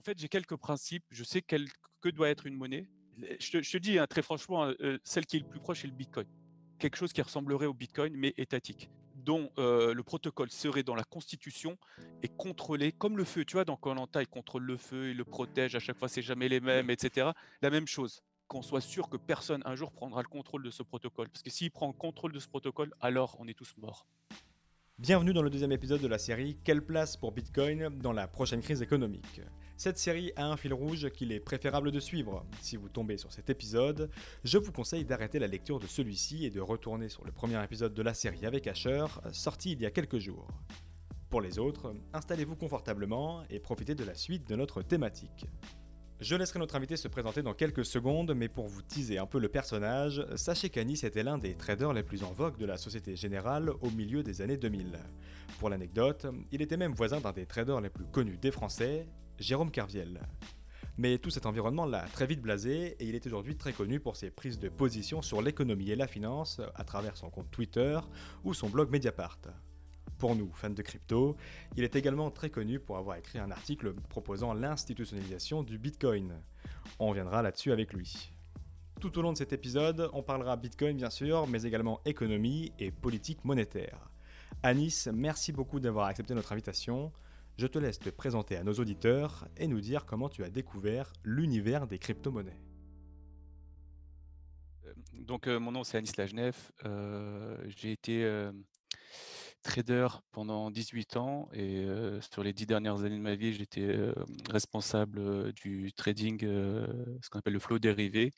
en fait, j'ai quelques principes. Je sais que doit être une monnaie. Je te dis hein, très franchement, celle qui est le plus proche est le Bitcoin. Quelque chose qui ressemblerait au Bitcoin, mais étatique, dont le protocole serait dans la Constitution et contrôlé comme le feu. Tu vois, dans Koh-Lanta, ils contrôlent le feu, ils le protègent, à chaque fois, c'est jamais les mêmes, etc. La même chose, qu'on soit sûr que personne, un jour, prendra le contrôle de ce protocole. Parce que s'il prend le contrôle de ce protocole, alors on est tous morts. Bienvenue dans le deuxième épisode de la série « Quelle place pour Bitcoin dans la prochaine crise économique ?» Cette série a un fil rouge qu'il est préférable de suivre. Si vous tombez sur cet épisode, je vous conseille d'arrêter la lecture de celui-ci et de retourner sur le premier épisode de la série avec Hacher, sorti il y a quelques jours. Pour les autres, installez-vous confortablement et profitez de la suite de notre thématique. Je laisserai notre invité se présenter dans quelques secondes, mais pour vous teaser un peu le personnage, sachez qu'Anis était l'un des traders les plus en vogue de la Société Générale au milieu des années 2000. Pour l'anecdote, il était même voisin d'un des traders les plus connus des Français, Jérôme Carviel. Mais tout cet environnement l'a très vite blasé et il est aujourd'hui très connu pour ses prises de position sur l'économie et la finance à travers son compte Twitter ou son blog Mediapart. Pour nous, fans de crypto, il est également très connu pour avoir écrit un article proposant l'institutionnalisation du Bitcoin. On reviendra là-dessus avec lui. Tout au long de cet épisode, on parlera Bitcoin bien sûr, mais également économie et politique monétaire. Anis, merci beaucoup d'avoir accepté notre invitation. Je te laisse te présenter à nos auditeurs et nous dire comment tu as découvert l'univers des crypto-monnaies. Donc mon nom c'est Anis Lajnef, j'ai été... trader pendant 18 ans et sur les 10 dernières années de ma vie, j'étais responsable du trading, ce qu'on appelle le flow dérivé,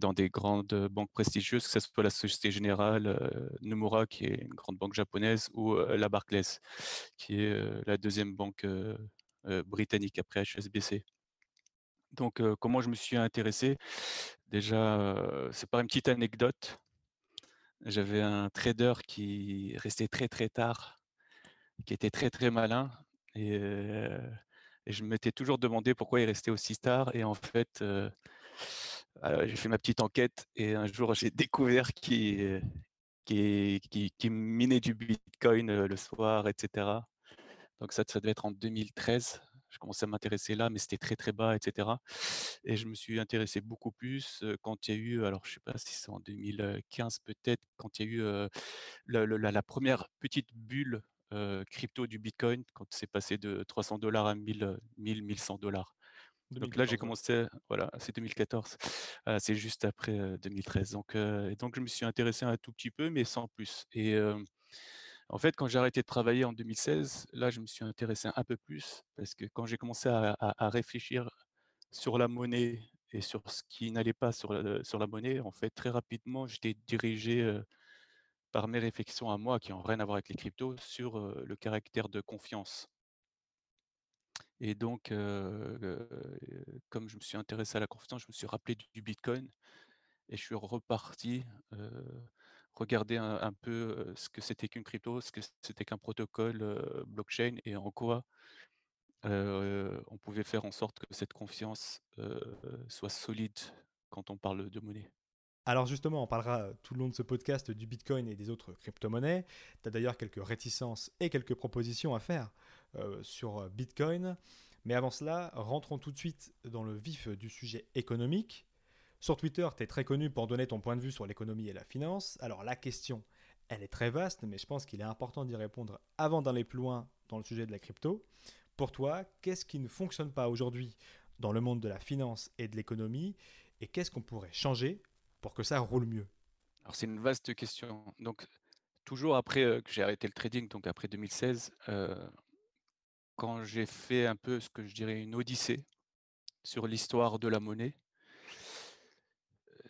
dans des grandes banques prestigieuses, que ce soit la Société Générale, Nomura, qui est une grande banque japonaise, ou la Barclays, qui est la deuxième banque britannique après HSBC. Donc, comment je me suis intéressé? Déjà, c'est par une petite anecdote. J'avais un trader qui restait très très tard, qui était très très malin et je m'étais toujours demandé pourquoi il restait aussi tard et en fait j'ai fait ma petite enquête et un jour j'ai découvert qu'il minait du Bitcoin le soir, etc. Donc ça devait être en 2013. Je commençais à m'intéresser là, mais c'était très très bas, etc. Et je me suis intéressé beaucoup plus quand il y a eu, alors je ne sais pas si c'est en 2015 peut-être, quand il y a eu la première petite bulle crypto du Bitcoin, quand c'est passé de $300 à $1,100. Donc là j'ai commencé, voilà, c'est 2014, c'est juste après 2013. Donc je me suis intéressé un tout petit peu, mais sans plus. Et en fait, quand j'ai arrêté de travailler en 2016, là, je me suis intéressé un peu plus parce que quand j'ai commencé à réfléchir sur la monnaie et sur ce qui n'allait pas sur la monnaie, en fait, très rapidement, j'étais dirigé par mes réflexions à moi qui n'ont rien à voir avec les cryptos sur le caractère de confiance. Et donc, comme je me suis intéressé à la confiance, je me suis rappelé du Bitcoin et je suis reparti... regarder un peu ce que c'était qu'une crypto, ce que c'était qu'un protocole blockchain et en quoi on pouvait faire en sorte que cette confiance soit solide quand on parle de monnaie. Alors justement, on parlera tout le long de ce podcast du Bitcoin et des autres crypto-monnaies. Tu as d'ailleurs quelques réticences et quelques propositions à faire sur Bitcoin. Mais avant cela, rentrons tout de suite dans le vif du sujet économique. Sur Twitter, tu es très connu pour donner ton point de vue sur l'économie et la finance. Alors la question, elle est très vaste, mais je pense qu'il est important d'y répondre avant d'aller plus loin dans le sujet de la crypto. Pour toi, qu'est-ce qui ne fonctionne pas aujourd'hui dans le monde de la finance et de l'économie et qu'est-ce qu'on pourrait changer pour que ça roule mieux? Alors c'est une vaste question. Donc toujours après que j'ai arrêté le trading, donc après 2016, quand j'ai fait un peu ce que je dirais une odyssée sur l'histoire de la monnaie,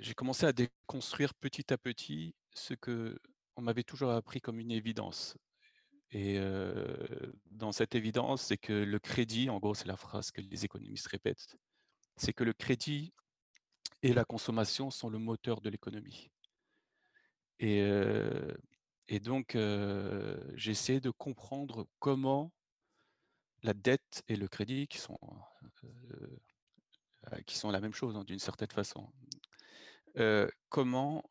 j'ai commencé à déconstruire petit à petit ce qu'on m'avait toujours appris comme une évidence. Et dans cette évidence, c'est que le crédit, en gros, c'est la phrase que les économistes répètent, c'est que le crédit et la consommation sont le moteur de l'économie. Et donc, j'ai essayé de comprendre comment la dette et le crédit, qui sont la même chose, hein, d'une certaine façon, comment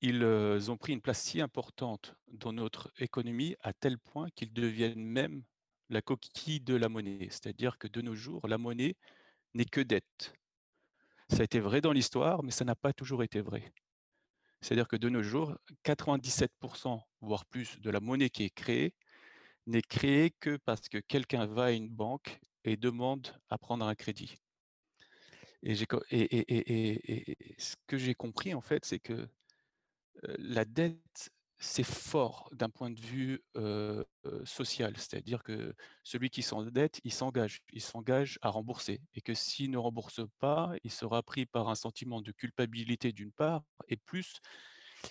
ils ont pris une place si importante dans notre économie à tel point qu'ils deviennent même la coquille de la monnaie. C'est-à-dire que de nos jours, la monnaie n'est que dette. Ça a été vrai dans l'histoire, mais ça n'a pas toujours été vrai. C'est-à-dire que de nos jours, 97%, voire plus, de la monnaie qui est créée n'est créée que parce que quelqu'un va à une banque et demande à prendre un crédit. Et ce que j'ai compris, en fait, c'est que la dette, c'est fort d'un point de vue social, c'est-à-dire que celui qui s'endette, il s'engage à rembourser, et que s'il ne rembourse pas, il sera pris par un sentiment de culpabilité d'une part, et plus,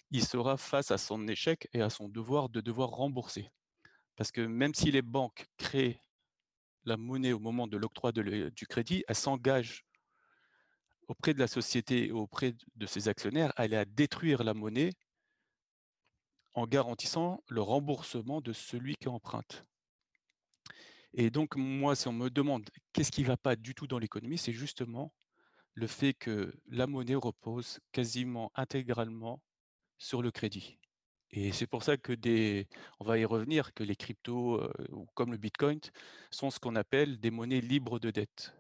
il sera face à son échec et à son devoir de devoir rembourser. Parce que même si les banques créent la monnaie au moment de l'octroi du crédit, elles s'engagent auprès de la société, auprès de ses actionnaires, à aller à détruire la monnaie en garantissant le remboursement de celui qui emprunte. Et donc, moi, si on me demande qu'est-ce qui ne va pas du tout dans l'économie, c'est justement le fait que la monnaie repose quasiment intégralement sur le crédit. Et c'est pour ça que on va y revenir, que les cryptos, comme le Bitcoin, sont ce qu'on appelle des monnaies libres de dette,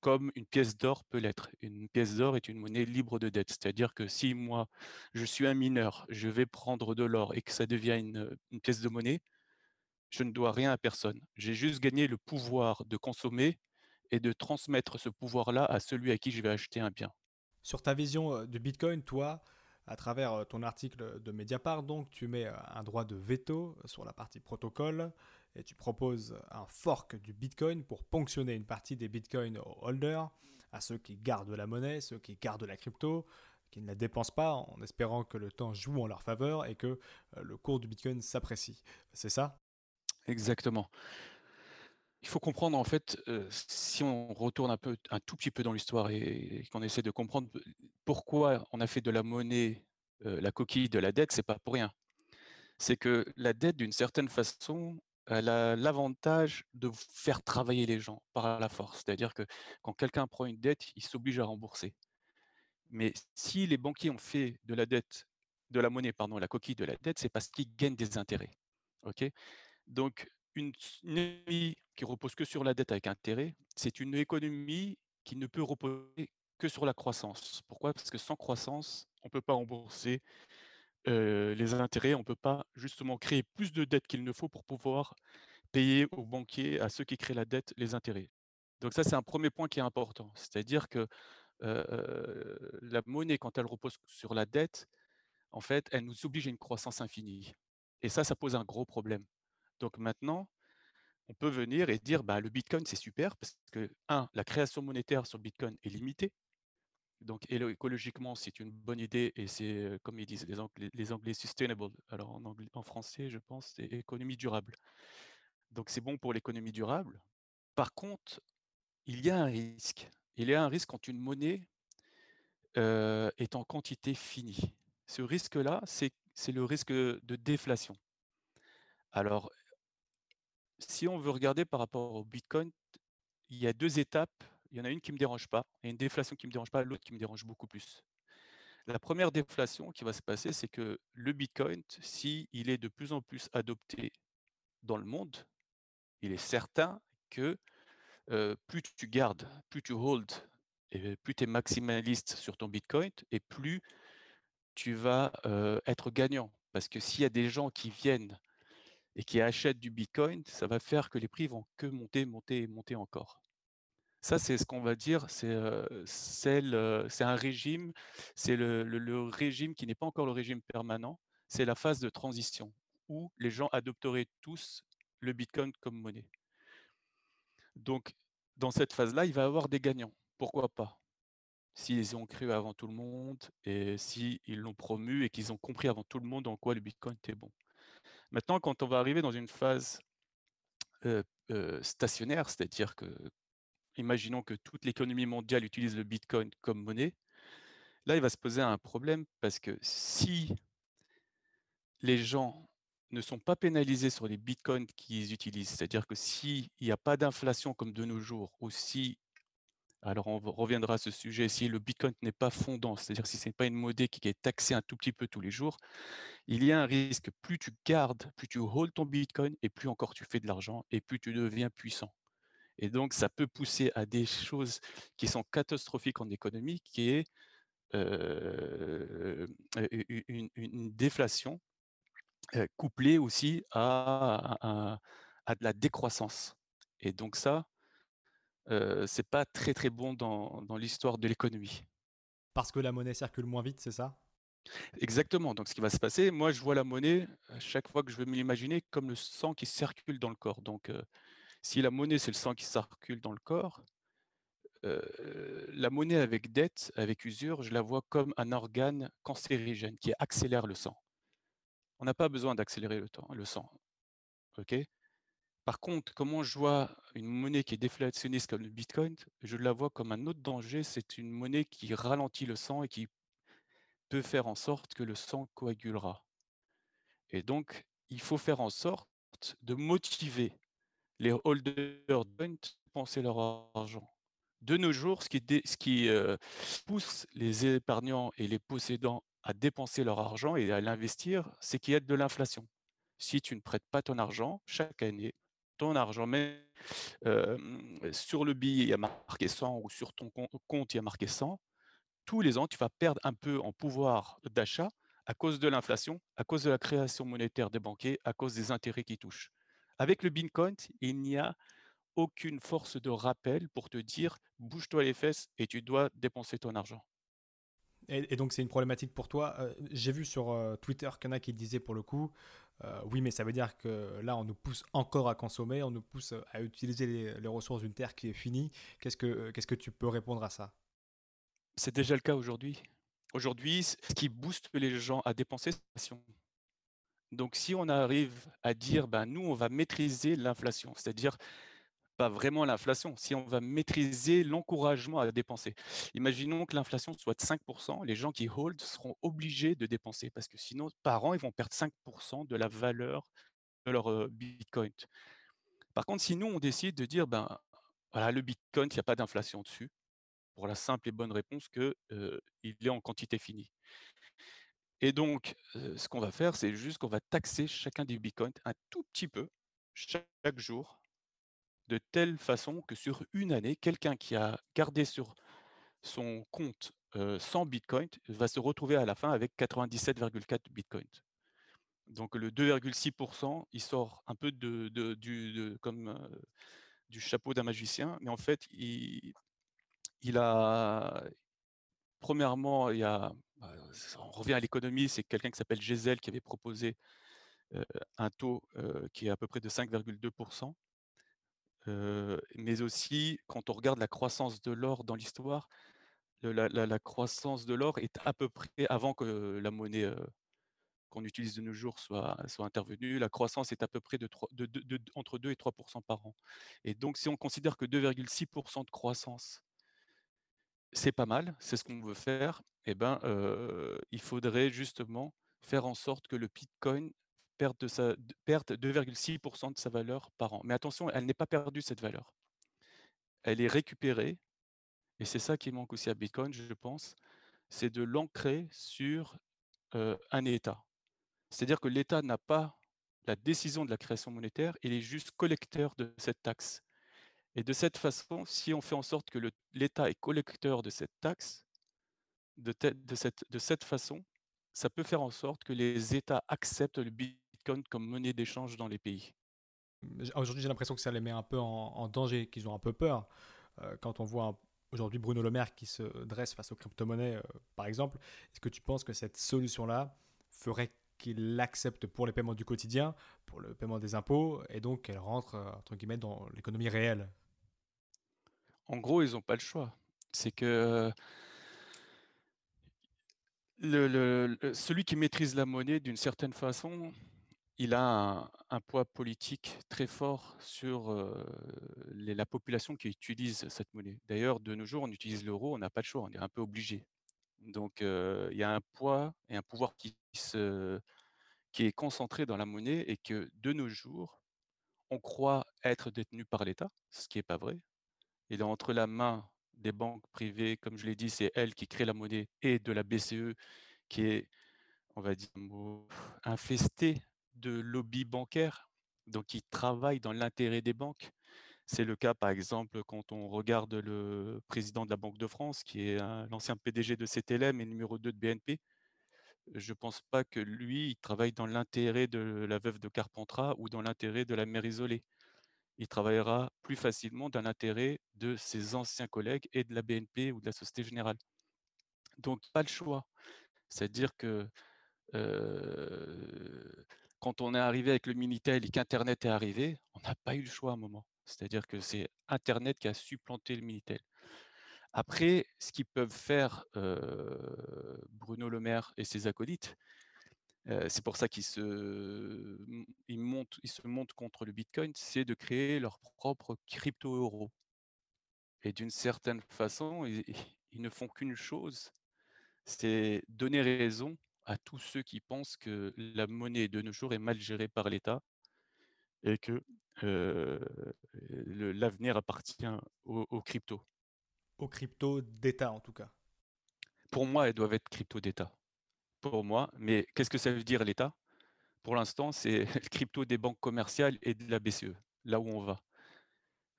comme une pièce d'or peut l'être. Une pièce d'or est une monnaie libre de dette, c'est-à-dire que si moi, je suis un mineur, je vais prendre de l'or et que ça devient une pièce de monnaie, je ne dois rien à personne. J'ai juste gagné le pouvoir de consommer et de transmettre ce pouvoir-là à celui à qui je vais acheter un bien. Sur ta vision du Bitcoin, toi, à travers ton article de Mediapart, donc, tu mets un droit de veto sur la partie protocole et tu proposes un fork du Bitcoin pour ponctionner une partie des Bitcoins aux holders, à ceux qui gardent la monnaie, ceux qui gardent la crypto, qui ne la dépensent pas, en espérant que le temps joue en leur faveur et que le cours du Bitcoin s'apprécie. C'est ça ? Exactement. Il faut comprendre, en fait, si on retourne un tout petit peu dans l'histoire et qu'on essaie de comprendre pourquoi on a fait de la monnaie la coquille de la dette, c'est pas pour rien. C'est que la dette, d'une certaine façon, elle a l'avantage de faire travailler les gens par la force. C'est-à-dire que quand quelqu'un prend une dette, il s'oblige à rembourser. Mais si les banquiers ont fait de la dette, de la monnaie, pardon, la coquille de la dette, c'est parce qu'ils gagnent des intérêts. Okay ? Donc, une économie qui repose que sur la dette avec intérêt, c'est une économie qui ne peut reposer que sur la croissance. Pourquoi ? Parce que sans croissance, on ne peut pas rembourser les intérêts, on ne peut pas justement créer plus de dettes qu'il ne faut pour pouvoir payer aux banquiers, à ceux qui créent la dette, les intérêts. Donc ça, c'est un premier point qui est important. C'est-à-dire que la monnaie, quand elle repose sur la dette, en fait, elle nous oblige à une croissance infinie. Et ça pose un gros problème. Donc maintenant, on peut venir et dire le Bitcoin, c'est super parce que, la création monétaire sur le Bitcoin est limitée. Donc écologiquement, c'est une bonne idée et c'est, comme ils disent les Anglais, sustainable. Alors en français, je pense, c'est économie durable. Donc c'est bon pour l'économie durable. Par contre, il y a un risque. Il y a un risque quand une monnaie est en quantité finie. Ce risque-là, c'est le risque de déflation. Alors, si on veut regarder par rapport au Bitcoin, il y a deux étapes. Il y en a une qui ne me dérange pas, et une déflation qui ne me dérange pas, l'autre qui me dérange beaucoup plus. La première déflation qui va se passer, c'est que le Bitcoin, s'il est de plus en plus adopté dans le monde, il est certain que plus tu gardes, plus tu holds, et plus tu es maximaliste sur ton Bitcoin, et plus tu vas être gagnant. Parce que s'il y a des gens qui viennent et qui achètent du Bitcoin, ça va faire que les prix vont que monter encore. Ça, c'est ce qu'on va dire, c'est un régime, c'est le régime qui n'est pas encore le régime permanent, c'est la phase de transition où les gens adopteraient tous le Bitcoin comme monnaie. Donc, dans cette phase-là, il va y avoir des gagnants. Pourquoi pas ? S'ils ont cru avant tout le monde et s'ils l'ont promu et qu'ils ont compris avant tout le monde en quoi le Bitcoin était bon. Maintenant, quand on va arriver dans une phase stationnaire, c'est-à-dire que imaginons que toute l'économie mondiale utilise le Bitcoin comme monnaie, là, il va se poser un problème parce que si les gens ne sont pas pénalisés sur les Bitcoins qu'ils utilisent, c'est-à-dire que s'il n'y a pas d'inflation comme de nos jours, ou si Alors, on reviendra à ce sujet. Si le Bitcoin n'est pas fondant, c'est-à-dire si ce n'est pas une monnaie qui est taxée un tout petit peu tous les jours, il y a un risque. Plus tu gardes, plus tu holds ton Bitcoin et plus encore tu fais de l'argent et plus tu deviens puissant. Et donc, ça peut pousser à des choses qui sont catastrophiques en économie, qui est une déflation couplée aussi à de la décroissance. Et donc ça, c'est pas très très bon dans l'histoire de l'économie. Parce que la monnaie circule moins vite, c'est ça? Exactement. Donc ce qui va se passer, moi je vois la monnaie à chaque fois que je vais me l'imaginer comme le sang qui circule dans le corps. Donc si la monnaie c'est le sang qui circule dans le corps, la monnaie avec dette, avec usure, je la vois comme un organe cancérigène qui accélère le sang. On n'a pas besoin d'accélérer le sang. Ok ? Par contre, comment je vois une monnaie qui est déflationniste comme le Bitcoin, je la vois comme un autre danger, c'est une monnaie qui ralentit le sang et qui peut faire en sorte que le sang coagulera. Et donc, il faut faire en sorte de motiver les holders de dépenser leur argent. De nos jours, ce qui pousse les épargnants et les possédants à dépenser leur argent et à l'investir, c'est qu'il y a de l'inflation. Si tu ne prêtes pas ton argent, chaque année, ton argent, mais sur le billet, il y a marqué 100 ou sur ton compte, il y a marqué 100. Tous les ans, tu vas perdre un peu en pouvoir d'achat à cause de l'inflation, à cause de la création monétaire des banquiers, à cause des intérêts qui touchent. Avec le Bitcoin, il n'y a aucune force de rappel pour te dire « bouge-toi les fesses et tu dois dépenser ton argent ». Et donc, c'est une problématique pour toi. J'ai vu sur Twitter qu'il y en a qui disaient pour le coup oui, mais ça veut dire que là, on nous pousse encore à consommer, on nous pousse à utiliser les ressources d'une terre qui est finie. Qu'est-ce que tu peux répondre à ça? C'est déjà le cas aujourd'hui. Aujourd'hui, ce qui booste les gens à dépenser, c'est l'inflation. Donc, si on arrive à dire, nous, on va maîtriser l'inflation, c'est-à-dire pas vraiment l'inflation, si on va maîtriser l'encouragement à dépenser. Imaginons que l'inflation soit de 5%, les gens qui hold seront obligés de dépenser parce que sinon, par an, ils vont perdre 5% de la valeur de leur Bitcoin. Par contre, si nous, on décide de dire, voilà, le Bitcoin, il n'y a pas d'inflation dessus, pour la simple et bonne réponse qu'il est en quantité finie. Et donc, ce qu'on va faire, c'est juste qu'on va taxer chacun des Bitcoins un tout petit peu, chaque jour, de telle façon que sur une année, quelqu'un qui a gardé sur son compte 100 bitcoins va se retrouver à la fin avec 97,4 bitcoins. Donc le 2,6%, il sort un peu comme du chapeau d'un magicien, mais en fait, on revient à l'économie, c'est quelqu'un qui s'appelle Gesell qui avait proposé un taux qui est à peu près de 5,2%. Mais aussi, quand on regarde la croissance de l'or dans l'histoire, la croissance de l'or est à peu près, avant que la monnaie qu'on utilise de nos jours soit intervenue, la croissance est à peu près entre 2 et 3% par an. Et donc, si on considère que 2,6% de croissance, c'est pas mal, c'est ce qu'on veut faire, il faudrait justement faire en sorte que le Bitcoin perte 2,6% de sa valeur par an. Mais attention, elle n'est pas perdue, cette valeur. Elle est récupérée, et c'est ça qui manque aussi à Bitcoin, je pense, c'est de l'ancrer sur un État. C'est-à-dire que l'État n'a pas la décision de la création monétaire, il est juste collecteur de cette taxe. Et de cette façon, si on fait en sorte que l'État est collecteur de cette taxe, de cette façon, ça peut faire en sorte que les États acceptent le Bitcoin comme monnaie d'échange dans les pays. Aujourd'hui, j'ai l'impression que ça les met un peu en danger, qu'ils ont un peu peur. Quand on voit aujourd'hui Bruno Le Maire qui se dresse face aux crypto-monnaies, par exemple, est-ce que tu penses que cette solution-là ferait qu'il l'accepte pour les paiements du quotidien, pour le paiement des impôts, et donc qu'elle rentre, entre guillemets, dans l'économie réelle? En gros, ils n'ont pas le choix. C'est que celui qui maîtrise la monnaie, d'une certaine façon, il a un poids politique très fort sur la population qui utilise cette monnaie. D'ailleurs, de nos jours, on utilise l'euro, on n'a pas de choix, on est un peu obligé. Donc, il y a un poids et un pouvoir qui est concentré dans la monnaie et que, de nos jours, on croit être détenu par l'État, ce qui n'est pas vrai. Il est entre la main des banques privées, comme je l'ai dit, c'est elles qui créent la monnaie, et de la BCE qui est, on va dire, infestée de lobbies bancaires, donc qui travaillent dans l'intérêt des banques. C'est le cas, par exemple, quand on regarde le président de la Banque de France, qui est l'ancien PDG de Cetelem et numéro 2 de BNP. Je ne pense pas que lui, il travaille dans l'intérêt de la veuve de Carpentras ou dans l'intérêt de la mère isolée. Il travaillera plus facilement dans l'intérêt de ses anciens collègues et de la BNP ou de la Société Générale. Donc, pas le choix. C'est-à-dire que quand on est arrivé avec le Minitel et qu'Internet est arrivé, on n'a pas eu le choix à un moment. C'est-à-dire que c'est Internet qui a supplanté le Minitel. Après, ce qu'ils peuvent faire Bruno Le Maire et ses acolytes, c'est pour ça qu'ils se montent contre le Bitcoin, c'est de créer leur propre crypto-euro. Et d'une certaine façon, ils ne font qu'une chose, c'est donner raison à tous ceux qui pensent que la monnaie de nos jours est mal gérée par l'État et que l'avenir appartient aux cryptos. Aux cryptos d'État en tout cas. Pour moi, elles doivent être cryptos d'État. Pour moi, mais qu'est-ce que ça veut dire l'État? Pour l'instant, c'est le crypto des banques commerciales et de la BCE, là où on va.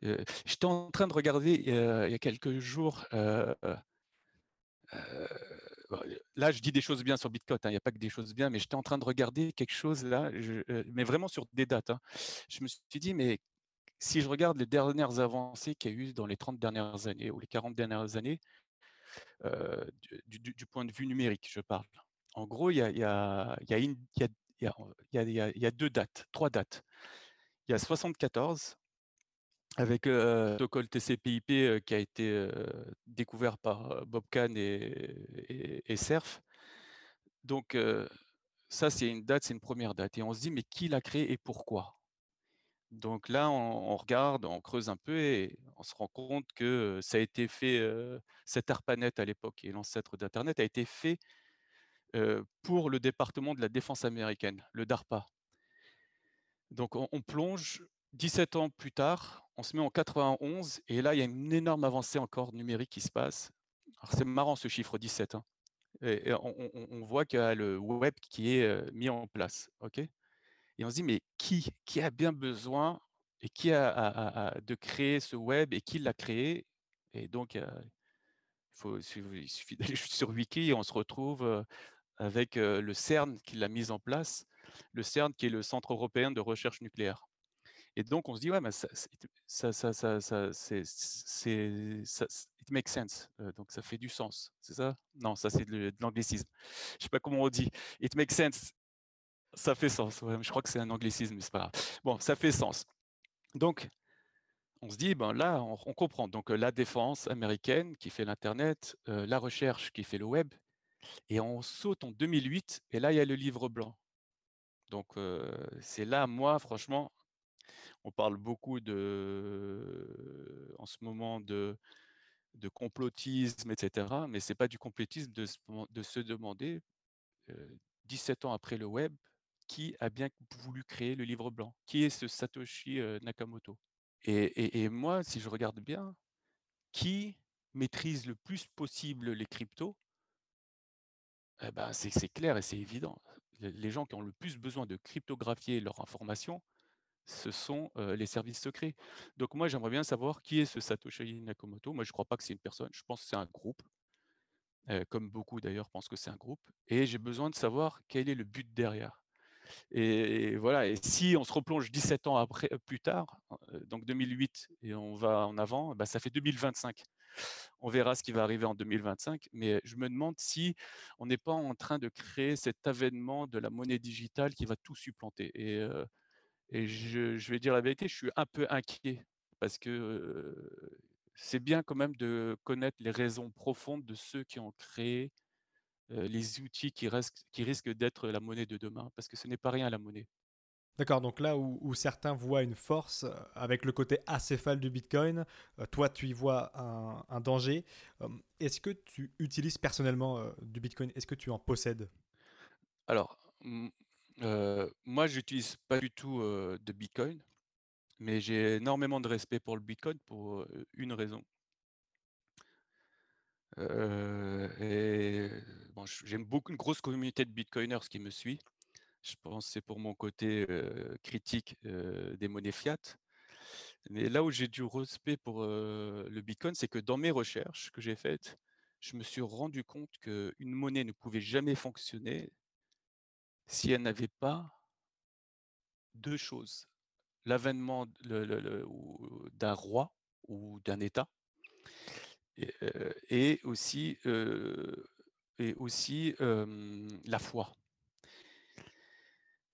J'étais en train de regarder il y a quelques jours. Là, je dis des choses bien sur Bitcoin, hein, il n'y a pas que des choses bien, mais j'étais en train de regarder quelque chose là, mais vraiment sur des dates. Hein. Je me suis dit, mais si je regarde les dernières avancées qu'il y a eu dans les 30 dernières années ou les 40 dernières années, du point de vue numérique, je parle. En gros, il y a trois dates. Il y a 1974, avec le protocole TCP/IP qui a été découvert par Bob Kahn et Cerf. Donc, ça, c'est une première date. Et on se dit, mais qui l'a créé et pourquoi ? Donc là, on regarde, on creuse un peu et on se rend compte que ça a été fait, cet ARPANET à l'époque et l'ancêtre d'Internet a été fait pour le département de la défense américaine, le DARPA. Donc on plonge 17 ans plus tard, on se met en 91 et là, il y a une énorme avancée encore numérique qui se passe. Alors c'est marrant ce chiffre 17, hein. Et on voit qu'il y a le web qui est mis en place, ok ? Et on se dit, mais qui a bien besoin et qui a de créer ce web et qui l'a créé? Et donc, il suffit d'aller sur Wiki et on se retrouve avec le CERN qui l'a mise en place, le CERN qui est le Centre européen de recherche nucléaire. Et donc, on se dit, ouais, mais ça, it makes sense. Donc, ça fait du sens, c'est ça? Non, ça, c'est de l'anglicisme. Je ne sais pas comment on dit. It makes sense. Ça fait sens, ouais. Je crois que c'est un anglicisme, mais c'est pas grave. Bon, ça fait sens. Donc, on se dit, ben là, on comprend. Donc, la défense américaine qui fait l'Internet, la recherche qui fait le web, et on saute en 2008, et là, il y a le livre blanc. Donc, c'est là, moi, franchement, on parle beaucoup en ce moment de complotisme, etc., mais ce n'est pas du complotisme de se demander, 17 ans après le web, qui a bien voulu créer le livre blanc? Qui est ce Satoshi Nakamoto? Et moi, si je regarde bien, qui maîtrise le plus possible les cryptos? Eh ben, c'est clair et c'est évident. Les gens qui ont le plus besoin de cryptographier leurs informations, ce sont les services secrets. Donc moi, j'aimerais bien savoir qui est ce Satoshi Nakamoto. Moi, je ne crois pas que c'est une personne, je pense que c'est un groupe. Comme beaucoup d'ailleurs pensent que c'est un groupe, et j'ai besoin de savoir quel est le but derrière. Et voilà, et si on se replonge 17 ans plus tard, donc 2008, et on va en avant, bah ça fait 2025. On verra ce qui va arriver en 2025, mais je me demande si on n'est pas en train de créer cet avènement de la monnaie digitale qui va tout supplanter. Et je vais dire la vérité, je suis un peu inquiet, parce que... c'est bien quand même de connaître les raisons profondes de ceux qui ont créé les outils qui risquent d'être la monnaie de demain, parce que ce n'est pas rien la monnaie. D'accord, donc là où certains voient une force avec le côté acéphale du Bitcoin, toi tu y vois un danger. Est-ce que tu utilises personnellement du Bitcoin? Est-ce que tu en possèdes? Alors, moi je n'utilise pas du tout de Bitcoin. Mais j'ai énormément de respect pour le Bitcoin pour une raison. Bon, j'aime beaucoup une grosse communauté de bitcoiners qui me suit. Je pense que c'est pour mon côté critique des monnaies fiat. Mais là où j'ai du respect pour le bitcoin, c'est que dans mes recherches que j'ai faites, je me suis rendu compte qu'une monnaie ne pouvait jamais fonctionner si elle n'avait pas deux choses. L'avènement d'un roi ou d'un État et aussi la foi.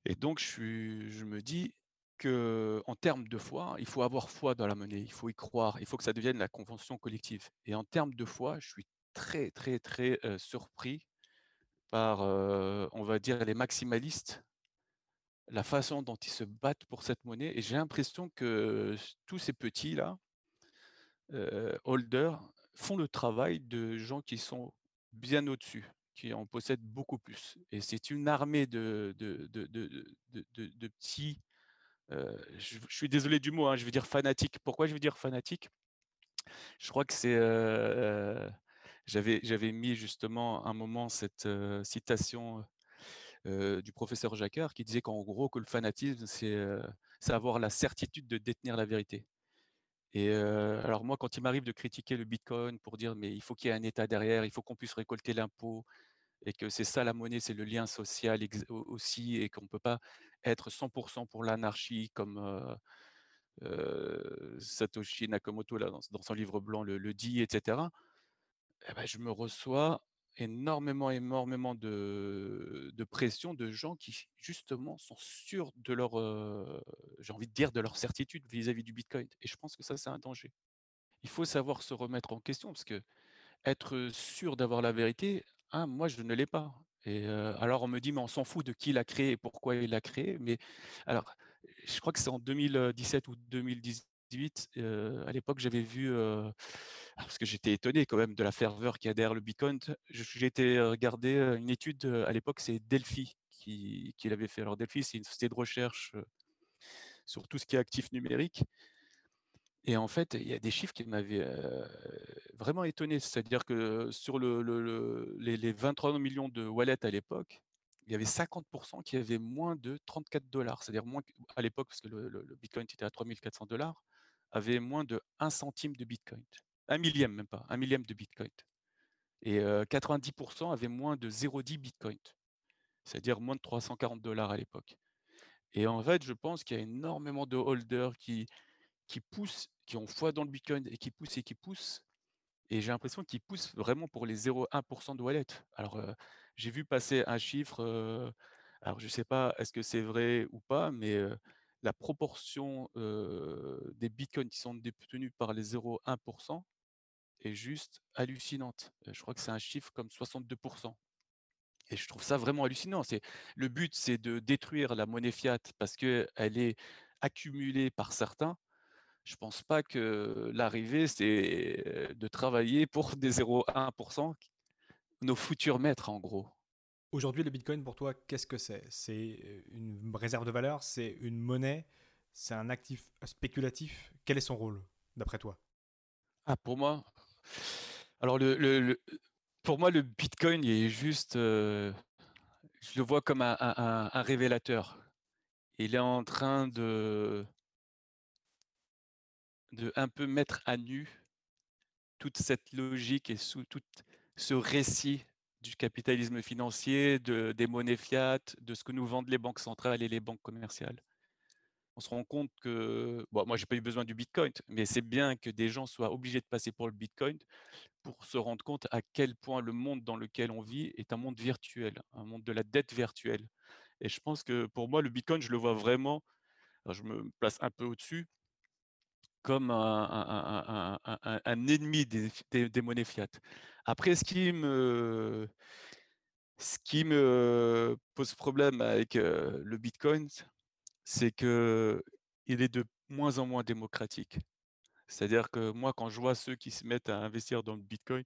Et donc, je me dis qu'en termes de foi, il faut avoir foi dans la monnaie, il faut y croire, il faut que ça devienne la convention collective. Et en termes de foi, je suis très, très, très surpris par, on va dire, les maximalistes, la façon dont ils se battent pour cette monnaie. Et j'ai l'impression que tous ces petits-là, holders, font le travail de gens qui sont bien au-dessus, qui en possèdent beaucoup plus. Et c'est une armée de petits... je suis désolé du mot, hein, je vais dire fanatique. Pourquoi je vais dire fanatique? Je crois que c'est... j'avais mis justement un moment cette citation du professeur Jacquard qui disait qu'en gros, que le fanatisme, c'est avoir la certitude de détenir la vérité. Et alors moi, quand il m'arrive de critiquer le Bitcoin pour dire mais il faut qu'il y ait un État derrière, il faut qu'on puisse récolter l'impôt et que c'est ça la monnaie, c'est le lien social aussi et qu'on ne peut pas être 100% pour l'anarchie comme Satoshi Nakamoto là, dans son livre blanc le dit, etc. Eh bien, je me reçois énormément de pression de gens qui justement sont sûrs de leur, j'ai envie de dire, de leur certitude vis-à-vis du Bitcoin. Et je pense que ça, c'est un danger. Il faut savoir se remettre en question parce que être sûr d'avoir la vérité, hein, moi, je ne l'ai pas. Et alors, on me dit, mais on s'en fout de qui l'a créé et pourquoi il l'a créé. Mais alors, je crois que c'est en 2017 ou 2018. À l'époque, j'avais vu, parce que j'étais étonné quand même de la ferveur qu'il y a derrière le Bitcoin, j'étais regardé une étude, à l'époque, c'est Delphi qui l'avait fait. Alors Delphi, c'est une société de recherche sur tout ce qui est actif numérique. Et en fait, il y a des chiffres qui m'avaient vraiment étonné. C'est-à-dire que sur les 23 millions de wallets à l'époque, il y avait 50% qui avaient moins de 34 $. C'est-à-dire moins à l'époque, parce que le Bitcoin était à 3400 $. Avait moins de 1 centime de Bitcoin. 1 millième même pas, 1 millième de Bitcoin. Et 90% avaient moins de 0,10 Bitcoin, c'est-à-dire moins de 340 $ à l'époque. Et en fait, je pense qu'il y a énormément de holders qui poussent, qui ont foi dans le Bitcoin et qui poussent et qui poussent. Et j'ai l'impression qu'ils poussent vraiment pour les 0,1% de wallet. Alors, j'ai vu passer un chiffre, alors je ne sais pas est-ce que c'est vrai ou pas, mais... la proportion des bitcoins qui sont détenus par les 0,1% est juste hallucinante. Je crois que c'est un chiffre comme 62%. Et je trouve ça vraiment hallucinant. Le but, c'est de détruire la monnaie fiat parce qu'elle est accumulée par certains. Je ne pense pas que l'arrivée, c'est de travailler pour des 0,1%, nos futurs maîtres en gros. Aujourd'hui, le Bitcoin, pour toi, qu'est-ce que c'est? C'est une réserve de valeur? C'est une monnaie? C'est un actif spéculatif? Quel est son rôle, d'après toi? Ah, pour moi, alors pour moi, le Bitcoin, il est juste, je le vois comme un révélateur. Il est en train de un peu mettre à nu toute cette logique et tout ce récit du capitalisme financier, des monnaies fiat, de ce que nous vendent les banques centrales et les banques commerciales. On se rend compte que, bon, moi, je n'ai pas eu besoin du Bitcoin, mais c'est bien que des gens soient obligés de passer pour le Bitcoin pour se rendre compte à quel point le monde dans lequel on vit est un monde virtuel, un monde de la dette virtuelle. Et je pense que pour moi, le Bitcoin, je le vois vraiment, alors je me place un peu au-dessus, comme un ennemi des monnaies fiat. Après, ce qui me pose problème avec le Bitcoin, c'est qu'il est de moins en moins démocratique. C'est-à-dire que moi, quand je vois ceux qui se mettent à investir dans le Bitcoin,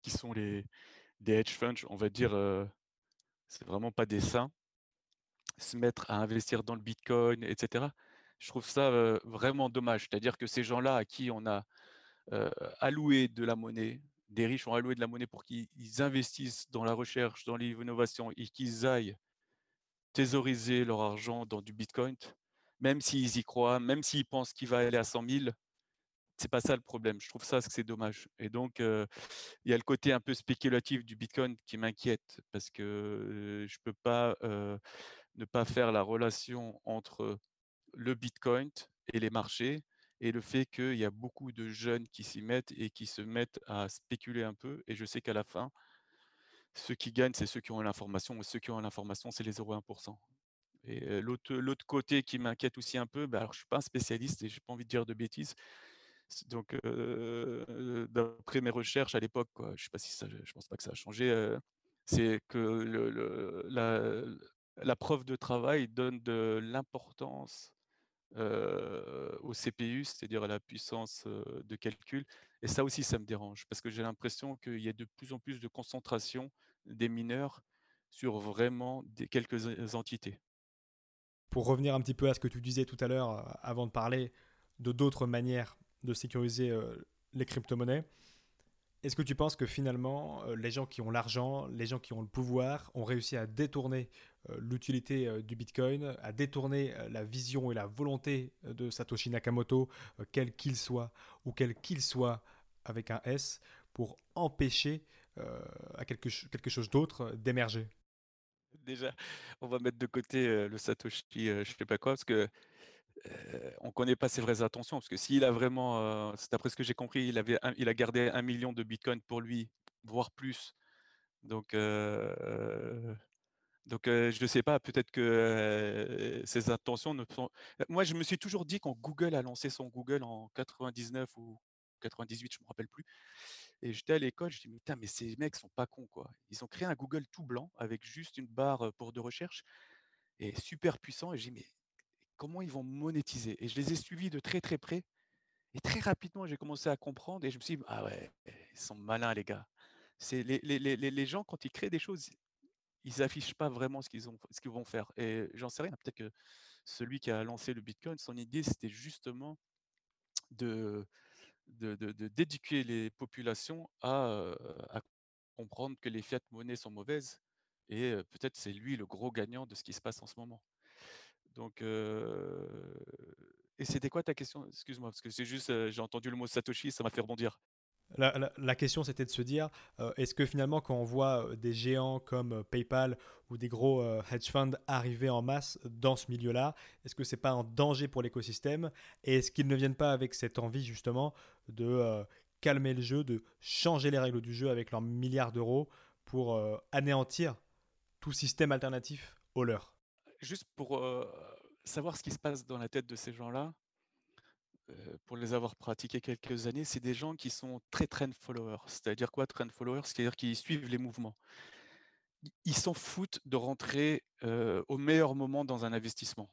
qui sont des hedge funds, on va dire, c'est vraiment pas des saints, se mettre à investir dans le Bitcoin, etc., je trouve ça vraiment dommage. C'est-à-dire que ces gens-là à qui on a alloué de la monnaie, des riches ont alloué de la monnaie pour qu'ils investissent dans la recherche, dans l'innovation et qu'ils aillent thésauriser leur argent dans du Bitcoin, même s'ils y croient, même s'ils pensent qu'il va aller à 100 000, c'est pas ça le problème. Je trouve ça que c'est dommage. Et donc, il y a le côté un peu spéculatif du Bitcoin qui m'inquiète parce que je ne peux pas ne pas faire la relation entre le Bitcoin et les marchés et le fait qu'il y a beaucoup de jeunes qui s'y mettent et qui se mettent à spéculer un peu. Et je sais qu'à la fin, ceux qui gagnent, c'est ceux qui ont l'information. Et ceux qui ont l'information, c'est les 0,1%. Et l'autre côté qui m'inquiète aussi un peu, ben alors je ne suis pas un spécialiste et je n'ai pas envie de dire de bêtises. Donc, d'après mes recherches à l'époque, je ne sais pas si ça, je pense pas que ça a changé, c'est que la preuve de travail donne de l'importance au CPU, c'est-à-dire à la puissance de calcul. Et ça aussi, ça me dérange parce que j'ai l'impression qu'il y a de plus en plus de concentration des mineurs sur vraiment quelques entités. Pour revenir un petit peu à ce que tu disais tout à l'heure, avant de parler de d'autres manières de sécuriser les crypto-monnaies. Est-ce que tu penses que finalement, les gens qui ont l'argent, les gens qui ont le pouvoir, ont réussi à détourner l'utilité du Bitcoin, à détourner la vision et la volonté de Satoshi Nakamoto, quel qu'il soit, ou quel qu'il soit avec un S, pour empêcher à quelque chose d'autre d'émerger? Déjà, on va mettre de côté le Satoshi, je ne sais pas quoi, parce que on ne connaît pas ses vraies intentions, parce que s'il a vraiment, c'est d'après ce que j'ai compris, il a gardé 1 million de bitcoins pour lui, voire plus. Donc, je ne sais pas, peut-être que ses intentions ne sont… Moi, je me suis toujours dit quand Google a lancé son Google en 99 ou 98, je ne me rappelle plus, et j'étais à l'école, je me suis dit, putain, mais ces mecs sont pas cons, quoi. Ils ont créé un Google tout blanc avec juste une barre de recherche, et super puissant, et j'ai dit, mais… comment ils vont monétiser? Et je les ai suivis de très très près. Et très rapidement, j'ai commencé à comprendre et je me suis dit, ah ouais, ils sont malins les gars. C'est les gens, quand ils créent des choses, ils affichent pas vraiment ce qu'ils vont faire. Et j'en sais rien, peut-être que celui qui a lancé le Bitcoin, son idée, c'était justement d'éduquer les populations à comprendre que les fiat monnaies sont mauvaises. Et peut-être c'est lui le gros gagnant de ce qui se passe en ce moment. Donc, et c'était quoi ta question? Excuse-moi, parce que c'est juste, j'ai entendu le mot Satoshi, ça m'a fait rebondir. La question, c'était de se dire, est-ce que finalement, quand on voit des géants comme PayPal ou des gros hedge funds arriver en masse dans ce milieu-là, est-ce que c'est pas un danger pour l'écosystème? Et est-ce qu'ils ne viennent pas avec cette envie justement de calmer le jeu, de changer les règles du jeu avec leurs milliards d'euros pour anéantir tout système alternatif au leur? Juste pour savoir ce qui se passe dans la tête de ces gens-là, pour les avoir pratiqués quelques années, c'est des gens qui sont très trend followers. C'est-à-dire quoi, trend followers? C'est-à-dire qu'ils suivent les mouvements. Ils s'en foutent de rentrer au meilleur moment dans un investissement.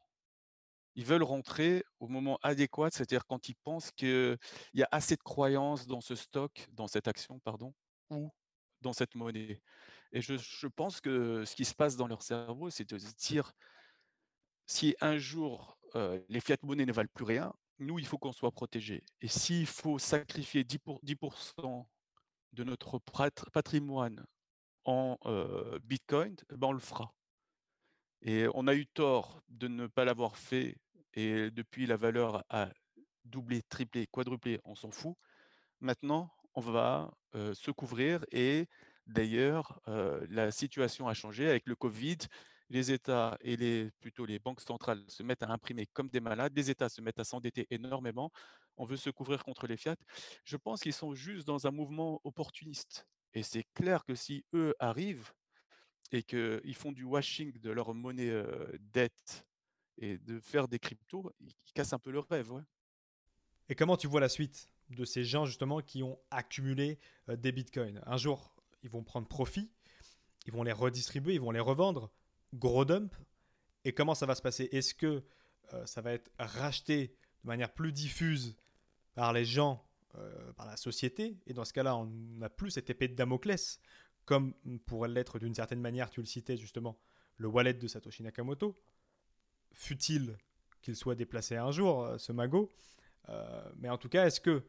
Ils veulent rentrer au moment adéquat, c'est-à-dire quand ils pensent qu'il y a assez de croyance dans ce stock, dans cette action, pardon, ou dans cette monnaie. Et je pense que ce qui se passe dans leur cerveau, c'est de se dire, si un jour les fiat monnaies ne valent plus rien, nous, il faut qu'on soit protégés. Et s'il faut sacrifier 10% de notre patrimoine en Bitcoin, ben on le fera. Et on a eu tort de ne pas l'avoir fait. Et depuis, la valeur a doublé, triplé, quadruplé, on s'en fout. Maintenant, on va se couvrir. Et d'ailleurs, la situation a changé avec le Covid. Les États et plutôt les banques centrales se mettent à imprimer comme des malades. Les États se mettent à s'endetter énormément. On veut se couvrir contre les fiat. Je pense qu'ils sont juste dans un mouvement opportuniste. Et c'est clair que si eux arrivent et qu'ils font du washing de leur monnaie dette et de faire des cryptos, ils cassent un peu leur rêve. Ouais. Et comment tu vois la suite de ces gens justement qui ont accumulé des bitcoins? Un jour, ils vont prendre profit, ils vont les redistribuer, ils vont les revendre. Gros dump. Et comment ça va se passer? Est-ce que ça va être racheté de manière plus diffuse par les gens, par la société? Et dans ce cas-là, on n'a plus cette épée de Damoclès, comme pourrait l'être d'une certaine manière, tu le citais justement, le wallet de Satoshi Nakamoto. Fut-il qu'il soit déplacé un jour, ce magot. Mais en tout cas, est-ce que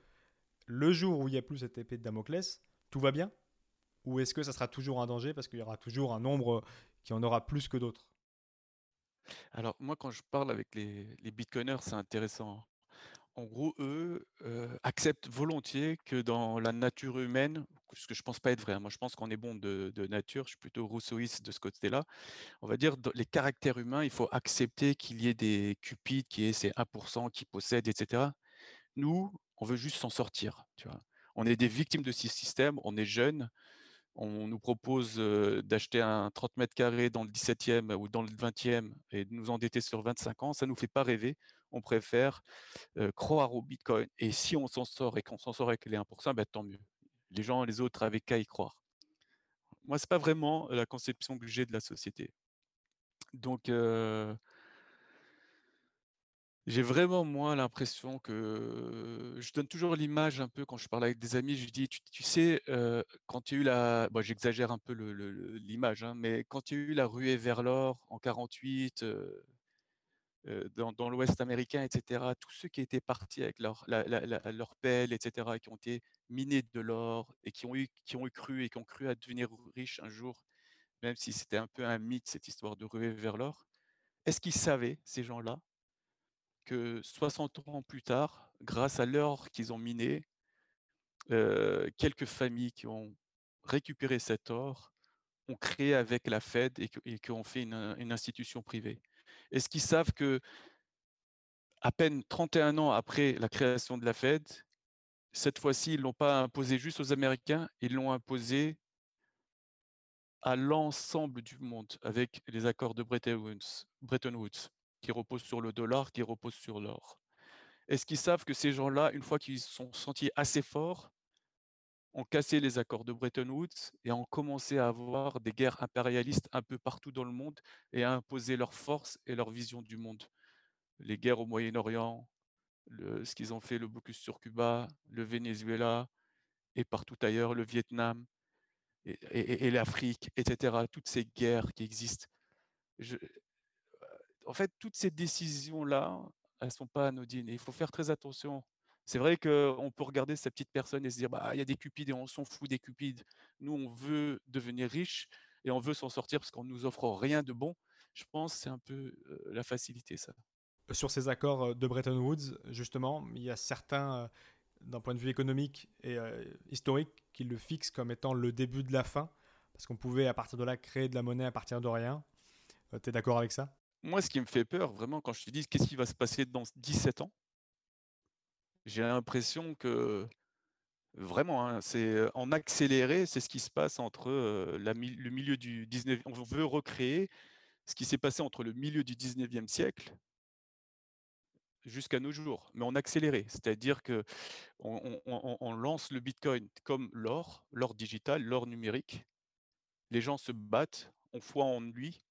le jour où il n'y a plus cette épée de Damoclès, tout va bien ? Ou est-ce que ça sera toujours un danger parce qu'il y aura toujours un nombre qui en aura plus que d'autres ? Alors moi, quand je parle avec les bitcoiners, c'est intéressant. En gros, eux acceptent volontiers que dans la nature humaine, ce que je ne pense pas être vrai, hein, moi je pense qu'on est bon de nature, je suis plutôt rousseauiste de ce côté-là, on va dire les caractères humains, il faut accepter qu'il y ait des cupides, qu'il y ait ces 1% qui possèdent, etc. Nous, on veut juste s'en sortir, tu vois. On est des victimes de ce système, on est jeunes, on nous propose d'acheter un 30 mètres carrés dans le 17e ou dans le 20e et de nous endetter sur 25 ans, ça ne nous fait pas rêver. On préfère croire au Bitcoin. Et si on s'en sort et qu'on s'en sort avec les 1%, ben, tant mieux. Les gens, les autres, avaient qu'à y croire. Moi, ce n'est pas vraiment la conception que j'ai de la société. Donc, j'ai vraiment, moi, l'impression que je donne toujours l'image un peu quand je parle avec des amis. Je dis, tu sais, quand il y a eu la… Bon, j'exagère un peu l'image, hein, mais quand il y a eu la ruée vers l'or en 1948, dans l'Ouest américain, etc., tous ceux qui étaient partis avec leur pelle, etc., qui ont été minés de l'or et qui ont cru à devenir riches un jour, même si c'était un peu un mythe, cette histoire de ruée vers l'or, est-ce qu'ils savaient, ces gens-là, que 60 ans plus tard, grâce à l'or qu'ils ont miné, quelques familles qui ont récupéré cet or ont créé avec la Fed et qui ont fait une institution privée. Est-ce qu'ils savent que, à peine 31 ans après la création de la Fed, cette fois-ci, ils ne l'ont pas imposé juste aux Américains, ils l'ont imposé à l'ensemble du monde avec les accords de Bretton Woods, qui repose sur le dollar, qui repose sur l'or. Est-ce qu'ils savent que ces gens-là, une fois qu'ils se sont sentis assez forts, ont cassé les accords de Bretton Woods et ont commencé à avoir des guerres impérialistes un peu partout dans le monde et à imposer leurs forces et leur vision du monde? Les guerres au Moyen-Orient, ce qu'ils ont fait, le blocus sur Cuba, le Venezuela et partout ailleurs, le Vietnam et l'Afrique, etc. Toutes ces guerres qui existent. En fait, toutes ces décisions-là, elles ne sont pas anodines et il faut faire très attention. C'est vrai qu'on peut regarder cette petite personne et se dire il y a des cupides et on s'en fout des cupides. Nous, on veut devenir riche et on veut s'en sortir parce qu'on ne nous offre rien de bon. Je pense que c'est un peu la facilité, ça. Sur ces accords de Bretton Woods, justement, il y a certains, d'un point de vue économique et historique, qui le fixent comme étant le début de la fin parce qu'on pouvait, à partir de là, créer de la monnaie à partir de rien. Tu es d'accord avec ça ? Moi, ce qui me fait peur, vraiment, quand je te dis qu'est-ce qui va se passer dans 17 ans, j'ai l'impression que, vraiment, hein, c'est en accéléré, c'est ce qui se passe entre le milieu du 19e. On veut recréer ce qui s'est passé entre le milieu du 19e siècle jusqu'à nos jours, mais en accéléré. C'est-à-dire qu'on lance le Bitcoin comme l'or digital, l'or numérique. Les gens se battent, ont foi en lui,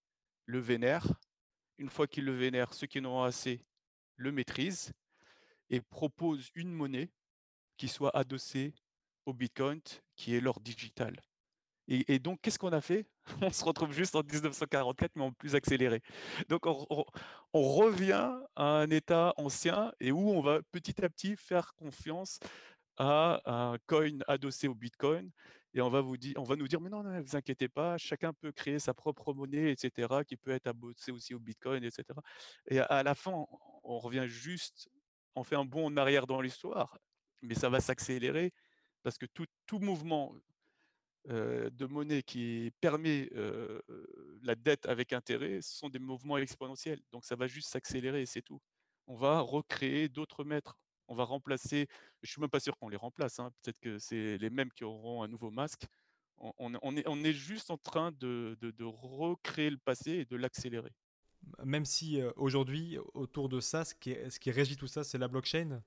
le vénèrent. Une fois qu'ils le vénèrent, ceux qui en ont assez le maîtrisent et proposent une monnaie qui soit adossée au Bitcoin, qui est l'or digital. Et donc, qu'est-ce qu'on a fait ? On se retrouve juste en 1944, mais en plus accéléré. Donc, on revient à un état ancien et où on va petit à petit faire confiance à un coin adossé au Bitcoin. Et on va nous dire, mais non, ne vous inquiétez pas, chacun peut créer sa propre monnaie, etc., qui peut être adossée aussi au Bitcoin, etc. Et à la fin, on revient juste, on fait un bond en arrière dans l'histoire, mais ça va s'accélérer parce que tout mouvement de monnaie qui permet la dette avec intérêt, ce sont des mouvements exponentiels. Donc, ça va juste s'accélérer et c'est tout. On va recréer d'autres maîtres. On va remplacer, je ne suis même pas sûr qu'on les remplace, hein, peut-être que c'est les mêmes qui auront un nouveau masque. On est juste en train de recréer le passé et de l'accélérer. Même si aujourd'hui, autour de ça, ce qui régit tout ça, c'est la blockchain.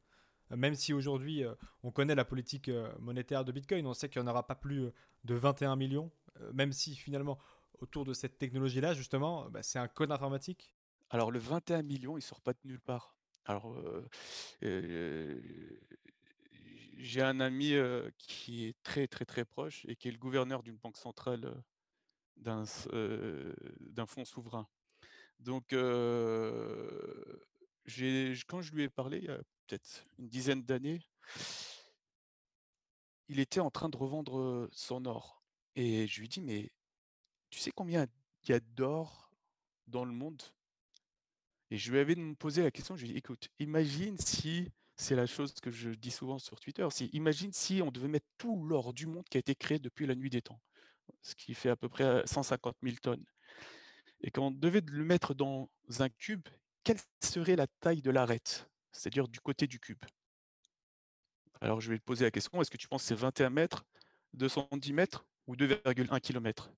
Même si aujourd'hui, on connaît la politique monétaire de Bitcoin, on sait qu'il n'y en aura pas plus de 21 millions. Même si finalement, autour de cette technologie-là, justement, c'est un code informatique. Alors le 21 millions, il ne sort pas de nulle part. Alors, j'ai un ami qui est très, très, très proche et qui est le gouverneur d'une banque centrale d'un fonds souverain. Donc, quand je lui ai parlé, il y a peut-être une dizaine d'années, il était en train de revendre son or. Et je lui dis, mais tu sais combien il y a d'or dans le monde? Et je lui avais posé la question, je lui ai dit, écoute, imagine si, c'est la chose que je dis souvent sur Twitter, imagine si on devait mettre tout l'or du monde qui a été créé depuis la nuit des temps, ce qui fait à peu près 150 000 tonnes, et qu'on devait le mettre dans un cube, quelle serait la taille de l'arête, c'est-à-dire du côté du cube? Alors je vais te poser la question, est-ce que tu penses que c'est 21 mètres, 210 mètres ou 2,1 km?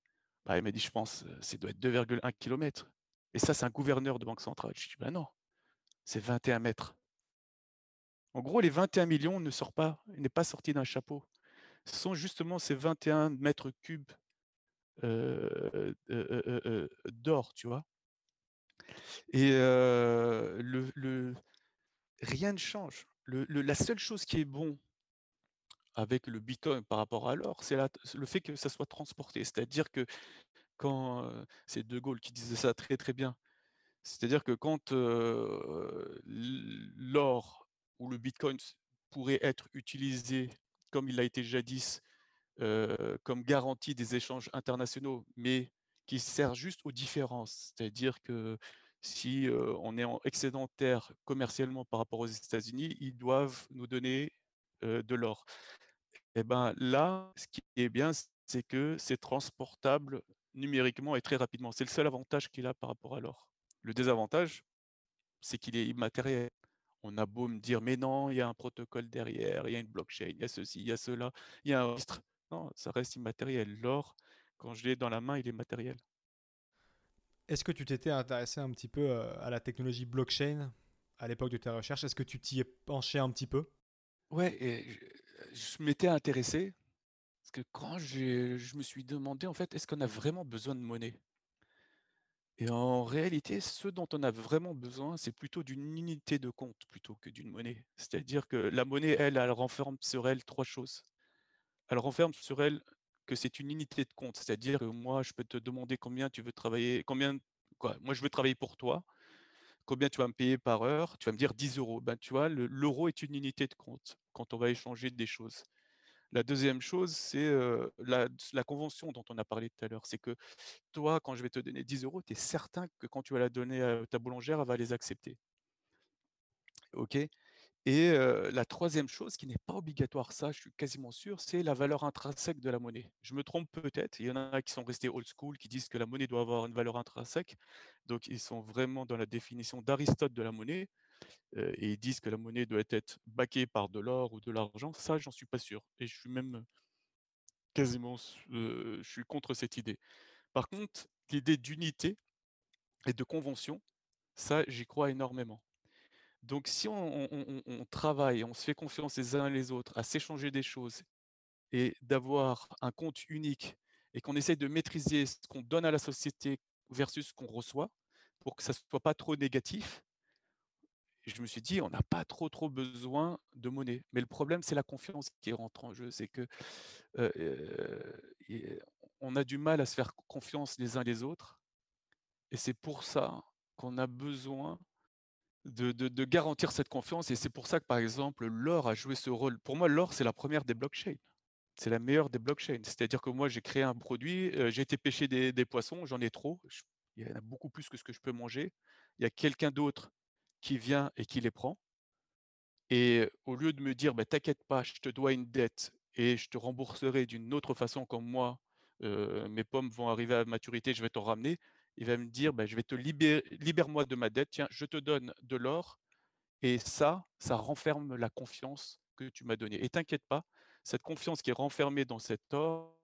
Bah, il m'a dit, je pense que ça doit être 2,1 km. Et ça, c'est un gouverneur de banque centrale. Je dis, ben non, c'est 21 mètres. En gros, les 21 millions ne sortent pas, n'est pas sorti d'un chapeau. Ce sont justement ces 21 mètres cubes d'or, tu vois. Et rien ne change. La seule chose qui est bon avec le Bitcoin par rapport à l'or, c'est le fait que ça soit transporté. C'est-à-dire que quand c'est De Gaulle qui disait ça très très bien, c'est-à-dire que quand l'or ou le Bitcoin pourrait être utilisé, comme il a été jadis, comme garantie des échanges internationaux, mais qui sert juste aux différences. C'est-à-dire que si on est en excédentaire commercialement par rapport aux États-Unis, ils doivent nous donner de l'or. Et ben là, ce qui est bien, c'est que c'est transportable numériquement et très rapidement. C'est le seul avantage qu'il a par rapport à l'or. Le désavantage, c'est qu'il est immatériel. On a beau me dire, mais non, il y a un protocole derrière, il y a une blockchain, il y a ceci, il y a cela, il y a un registre. Non, ça reste immatériel. L'or, quand je l'ai dans la main, il est matériel. Est-ce que tu t'étais intéressé un petit peu à la technologie blockchain à l'époque de tes recherches? Est-ce que tu t'y es penché un petit peu? Ouais, je m'étais intéressé parce que quand je me suis demandé, en fait, est-ce qu'on a vraiment besoin de monnaie? Et en réalité, ce dont on a vraiment besoin, c'est plutôt d'une unité de compte plutôt que d'une monnaie. C'est-à-dire que la monnaie, elle renferme sur elle trois choses. Elle renferme sur elle que c'est une unité de compte, c'est-à-dire que moi, je peux te demander combien tu veux travailler, moi je veux travailler pour toi, combien tu vas me payer par heure, tu vas me dire 10 euros. Ben, tu vois, l'euro est une unité de compte quand on va échanger des choses. La deuxième chose, c'est la convention dont on a parlé tout à l'heure. C'est que toi, quand je vais te donner 10 euros, tu es certain que quand tu vas la donner à ta boulangère, elle va les accepter. OK. Et la troisième chose, qui n'est pas obligatoire, ça, je suis quasiment sûr, c'est la valeur intrinsèque de la monnaie. Je me trompe peut-être. Il y en a qui sont restés old school, qui disent que la monnaie doit avoir une valeur intrinsèque. Donc, ils sont vraiment dans la définition d'Aristote de la monnaie. Et ils disent que la monnaie doit être backée par de l'or ou de l'argent. Ça, j'en suis pas sûr. Et je suis même quasiment je suis contre cette idée. Par contre, l'idée d'unité et de convention, ça, j'y crois énormément. Donc, si on travaille, on se fait confiance les uns les autres à s'échanger des choses et d'avoir un compte unique et qu'on essaye de maîtriser ce qu'on donne à la société versus ce qu'on reçoit pour que ça ne soit pas trop négatif, je me suis dit, on n'a pas trop besoin de monnaie. Mais le problème, c'est la confiance qui rentre en jeu. C'est que on a du mal à se faire confiance les uns les autres. Et c'est pour ça qu'on a besoin de garantir cette confiance. Et c'est pour ça que, par exemple, l'or a joué ce rôle. Pour moi, l'or, c'est la première des blockchains. C'est la meilleure des blockchains. C'est-à-dire que moi, j'ai créé un produit, j'ai été pêcher des poissons, j'en ai trop. Il y en a beaucoup plus que ce que je peux manger. Il y a quelqu'un d'autre qui vient et qui les prend. Et au lieu de me dire, bah, t'inquiète pas, je te dois une dette et je te rembourserai d'une autre façon quand moi, mes pommes vont arriver à maturité, je vais t'en ramener, il va me dire, bah, je vais te libère-moi de ma dette, tiens, je te donne de l'or et ça renferme la confiance que tu m'as donnée. Et t'inquiète pas, cette confiance qui est renfermée dans cet or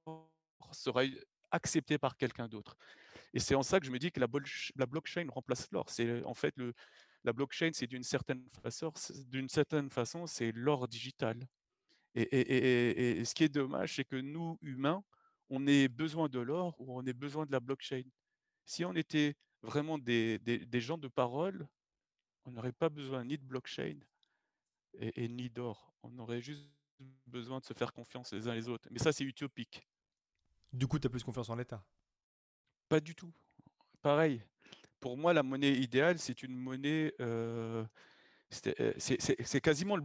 sera accepté par quelqu'un d'autre. Et c'est en ça que je me dis que la blockchain remplace l'or. C'est en fait la blockchain, c'est d'une certaine façon, c'est l'or digital. Et ce qui est dommage, c'est que nous humains, on ait besoin de l'or ou on ait besoin de la blockchain. Si on était vraiment des gens de parole, on n'aurait pas besoin ni de blockchain et ni d'or. On aurait juste besoin de se faire confiance les uns les autres. Mais ça, c'est utopique. Du coup, tu as plus confiance en l'État? Pas du tout. Pareil. Pour moi, la monnaie idéale, c'est une monnaie. C'est quasiment le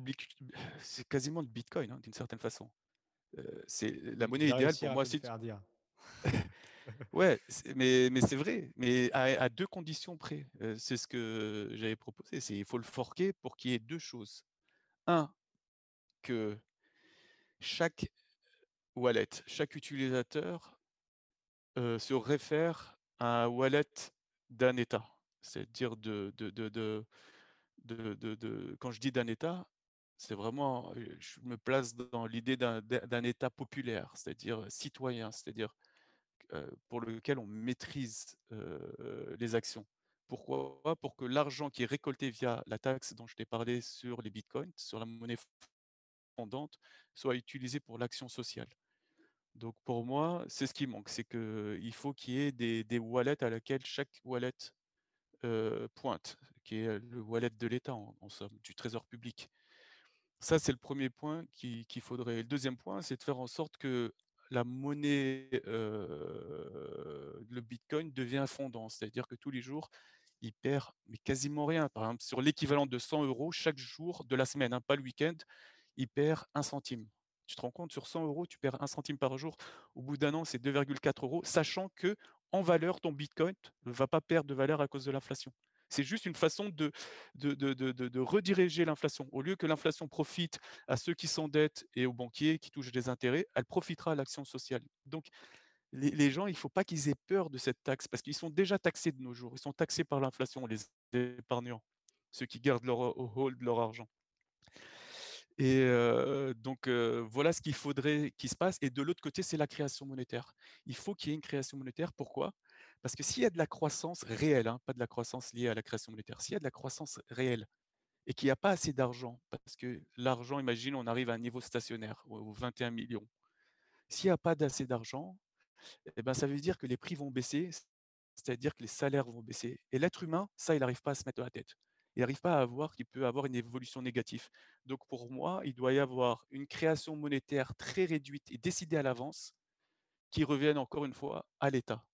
Bitcoin, hein, d'une certaine façon. c'est la monnaie idéale pour moi. Si tu... ouais, mais c'est vrai, mais à deux conditions près. C'est ce que j'avais proposé. Il faut le forquer pour qu'il y ait deux choses. Un, que chaque wallet, chaque utilisateur se réfère à un wallet d'un État. C'est-à-dire, quand je dis d'un État, c'est vraiment, je me place dans l'idée d'un État populaire, c'est-à-dire citoyen, c'est-à-dire pour lequel on maîtrise les actions. Pourquoi? Pour que l'argent qui est récolté via la taxe dont je t'ai parlé sur les bitcoins, sur la monnaie fondante, soit utilisé pour l'action sociale. Donc pour moi, c'est ce qui manque, c'est qu'il faut qu'il y ait des wallets à laquelle chaque wallet pointe, qui est le wallet de l'État en somme, du trésor public. Ça, c'est le premier point qu'il faudrait. Le deuxième point, c'est de faire en sorte que la monnaie, le bitcoin, devient fondant, c'est-à-dire que tous les jours, il perd mais quasiment rien. Par exemple, sur l'équivalent de 100 € chaque jour de la semaine, hein, pas le week-end, il perd 1 centime. Tu te rends compte, sur 100 € tu perds 1 centime par jour. Au bout d'un an, c'est 2,4 €, sachant que en valeur, ton bitcoin ne va pas perdre de valeur à cause de l'inflation. C'est juste une façon de rediriger l'inflation. Au lieu que l'inflation profite à ceux qui s'endettent et aux banquiers qui touchent des intérêts, elle profitera à l'action sociale. Donc, les gens, il ne faut pas qu'ils aient peur de cette taxe parce qu'ils sont déjà taxés de nos jours. Ils sont taxés par l'inflation, les épargnants, ceux qui gardent au hold leur argent. Et donc, voilà ce qu'il faudrait qu'il se passe. Et de l'autre côté, c'est la création monétaire. Il faut qu'il y ait une création monétaire. Pourquoi ? Parce que s'il y a de la croissance réelle, hein, pas de la croissance liée à la création monétaire, s'il y a de la croissance réelle et qu'il n'y a pas assez d'argent, parce que l'argent, imagine, on arrive à un niveau stationnaire, aux 21 millions. S'il n'y a pas assez d'argent, eh ben, ça veut dire que les prix vont baisser, c'est-à-dire que les salaires vont baisser. Et l'être humain, ça, il n'arrive pas à se mettre à la tête. Il n'arrive pas à voir qu'il peut avoir une évolution négative. Donc pour moi, il doit y avoir une création monétaire très réduite et décidée à l'avance qui revienne encore une fois à l'État,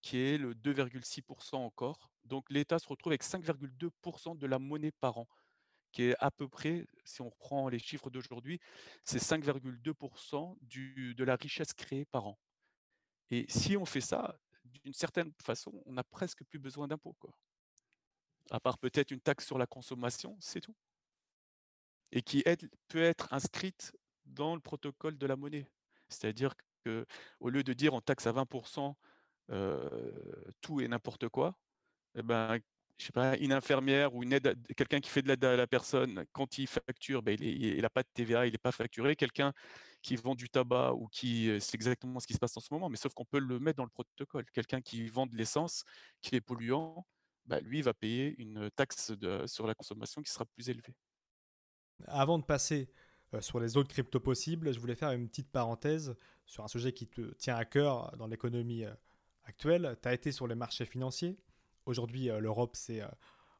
qui est le 2,6 % encore. Donc l'État se retrouve avec 5,2 % de la monnaie par an, qui est à peu près, si on reprend les chiffres d'aujourd'hui, c'est 5,2 % de la richesse créée par an. Et si on fait ça, d'une certaine façon, on n'a presque plus besoin d'impôts, quoi. À part peut-être une taxe sur la consommation, c'est tout. Et qui peut être inscrite dans le protocole de la monnaie. C'est-à-dire qu'au lieu de dire on taxe à 20 % tout et n'importe quoi, eh ben, je sais pas, une infirmière ou quelqu'un qui fait de l'aide à la personne, quand il facture, ben, il n'a pas de TVA, il n'est pas facturé. Quelqu'un qui vend du tabac ou c'est exactement ce qui se passe en ce moment, mais sauf qu'on peut le mettre dans le protocole. Quelqu'un qui vend de l'essence, qui est polluant, bah, lui va payer une taxe sur la consommation qui sera plus élevée. Avant de passer sur les autres cryptos possibles, je voulais faire une petite parenthèse sur un sujet qui te tient à cœur dans l'économie actuelle. Tu as été sur les marchés financiers. Aujourd'hui, l'Europe s'est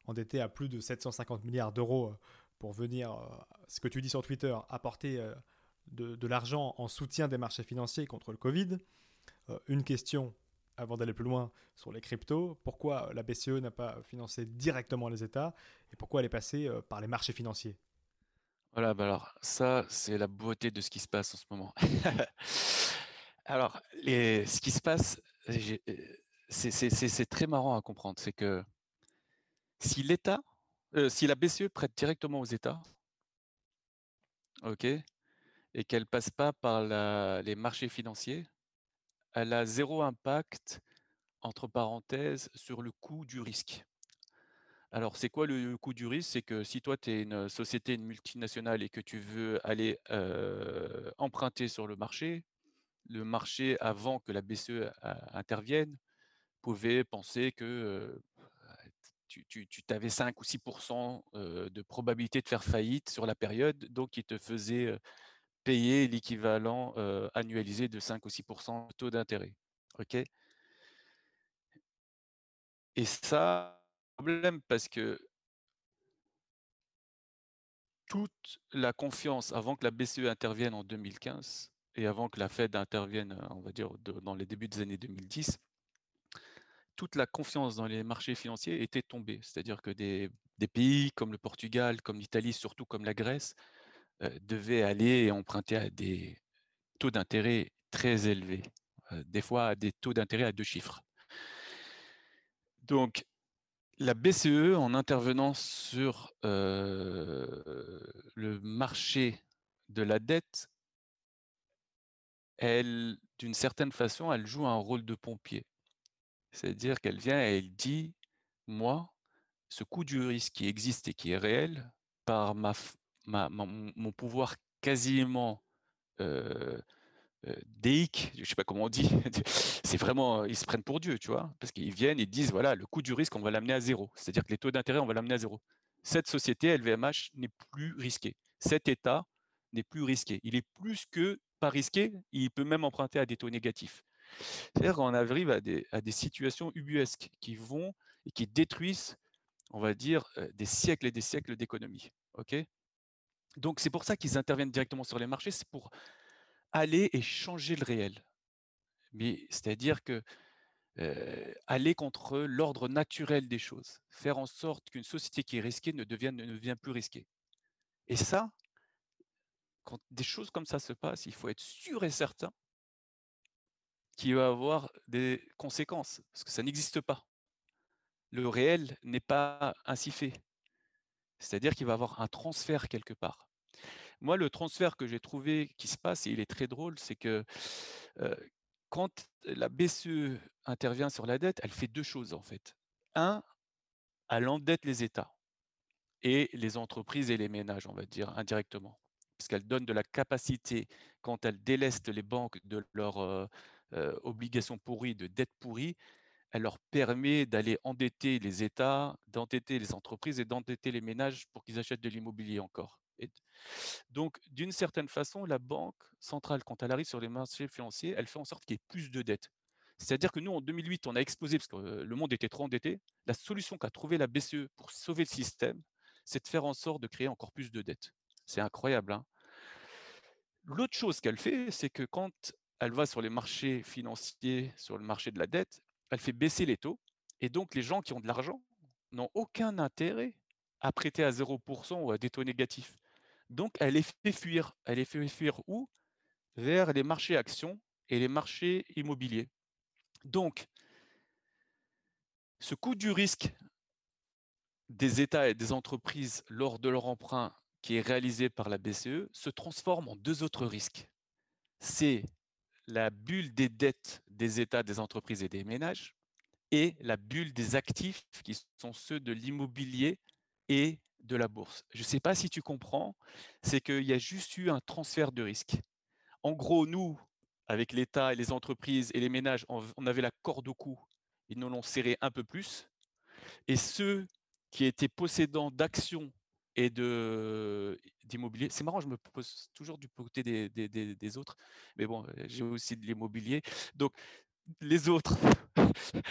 endettée à plus de 750 milliards € pour venir, ce que tu dis sur Twitter, apporter de l'argent en soutien des marchés financiers contre le Covid. Une question avant d'aller plus loin sur les cryptos, pourquoi la BCE n'a pas financé directement les États et pourquoi elle est passée par les marchés financiers? Voilà, bah alors ça, c'est la beauté de ce qui se passe en ce moment. Alors, ce qui se passe, c'est très marrant à comprendre. C'est que si la BCE prête directement aux États, ok, et qu'elle ne passe pas par les marchés financiers, elle a zéro impact, entre parenthèses, sur le coût du risque. Alors, c'est quoi le coût du risque? C'est que si toi, tu es une société, une multinationale et que tu veux aller emprunter sur le marché, avant que la BCE intervienne, pouvait penser que tu avais 5 ou 6 % de probabilité de faire faillite sur la période, donc il te faisait... payer l'équivalent annualisé de 5 ou 6 % de taux d'intérêt. Okay, et ça, c'est un problème parce que toute la confiance, avant que la BCE intervienne en 2015 et avant que la Fed intervienne, on va dire, dans les débuts des années 2010, toute la confiance dans les marchés financiers était tombée. C'est-à-dire que des pays comme le Portugal, comme l'Italie, surtout comme la Grèce, devaient aller emprunter à taux d'intérêt très élevés, des fois des taux d'intérêt à 2 chiffres. Donc, la BCE, en intervenant sur le marché de la dette, elle, d'une certaine façon, elle joue un rôle de pompier. C'est-à-dire qu'elle vient et elle dit, moi, ce coût du risque qui existe et qui est réel, par mon pouvoir quasiment déique, je ne sais pas comment on dit, c'est vraiment, ils se prennent pour Dieu, tu vois, parce qu'ils viennent, ils disent, voilà, le coût du risque, on va l'amener à 0. C'est-à-dire que les taux d'intérêt, on va l'amener à 0. Cette société, LVMH, n'est plus risquée. Cet État n'est plus risqué. Il est plus que pas risqué, il peut même emprunter à des taux négatifs. C'est-à-dire qu'on arrive à des situations ubuesques qui vont et qui détruisent, on va dire, des siècles et des siècles d'économie. Okay, donc, c'est pour ça qu'ils interviennent directement sur les marchés, c'est pour aller et changer le réel. Mais c'est-à-dire que aller contre l'ordre naturel des choses, faire en sorte qu'une société qui est risquée ne devienne plus risquée. Et ça, quand des choses comme ça se passent, il faut être sûr et certain qu'il va avoir des conséquences, parce que ça n'existe pas. Le réel n'est pas ainsi fait. C'est-à-dire qu'il va y avoir un transfert quelque part. Moi, le transfert que j'ai trouvé qui se passe, et il est très drôle, c'est que quand la BCE intervient sur la dette, elle fait 2 choses en fait. 1, elle endette les États et les entreprises et les ménages, on va dire, indirectement. Parce qu'elle donne de la capacité quand elle déleste les banques de leurs obligations pourries, de dettes pourries, elle leur permet d'aller endetter les États, d'endetter les entreprises et d'endetter les ménages pour qu'ils achètent de l'immobilier encore. Et donc, d'une certaine façon, la banque centrale, quand elle arrive sur les marchés financiers, elle fait en sorte qu'il y ait plus de dettes. C'est-à-dire que nous, en 2008, on a explosé parce que le monde était trop endetté. La solution qu'a trouvée la BCE pour sauver le système, c'est de faire en sorte de créer encore plus de dettes. C'est incroyable, hein. L'autre chose qu'elle fait, c'est que quand elle va sur les marchés financiers, sur le marché de la dette, elle fait baisser les taux. Et donc, les gens qui ont de l'argent n'ont aucun intérêt à prêter à 0% ou à des taux négatifs. Donc, elle les fait fuir. Elle les fait fuir où? Vers les marchés actions et les marchés immobiliers. Donc, ce coût du risque des États et des entreprises lors de leur emprunt qui est réalisé par la BCE se transforme en 2 autres risques. C'est la bulle des dettes des États, des entreprises et des ménages, et la bulle des actifs qui sont ceux de l'immobilier et de la bourse. Je ne sais pas si tu comprends, c'est qu'il y a juste eu un transfert de risque. En gros, nous, avec l'État et les entreprises et les ménages, on avait la corde au cou, ils nous l'ont serré un peu plus. Et ceux qui étaient possédants d'actions et d'immobilier. C'est marrant, je me pose toujours du côté des autres, mais bon, j'ai aussi de l'immobilier. Donc, les autres,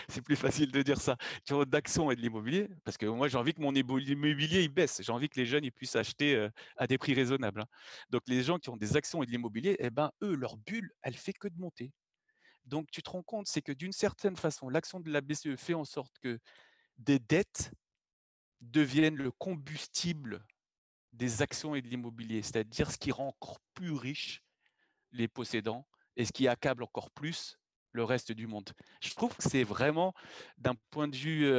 c'est plus facile de dire ça, qui ont d'actions et de l'immobilier, parce que moi, j'ai envie que mon immobilier, il baisse. J'ai envie que les jeunes, ils puissent acheter à des prix raisonnables. Donc, les gens qui ont des actions et de l'immobilier, eh ben, eux, leur bulle, elle ne fait que de monter. Donc, tu te rends compte, c'est que d'une certaine façon, l'action de la BCE fait en sorte que des dettes deviennent le combustible des actions et de l'immobilier, c'est-à-dire ce qui rend encore plus riches les possédants et ce qui accable encore plus le reste du monde. Je trouve que c'est vraiment, d'un point de vue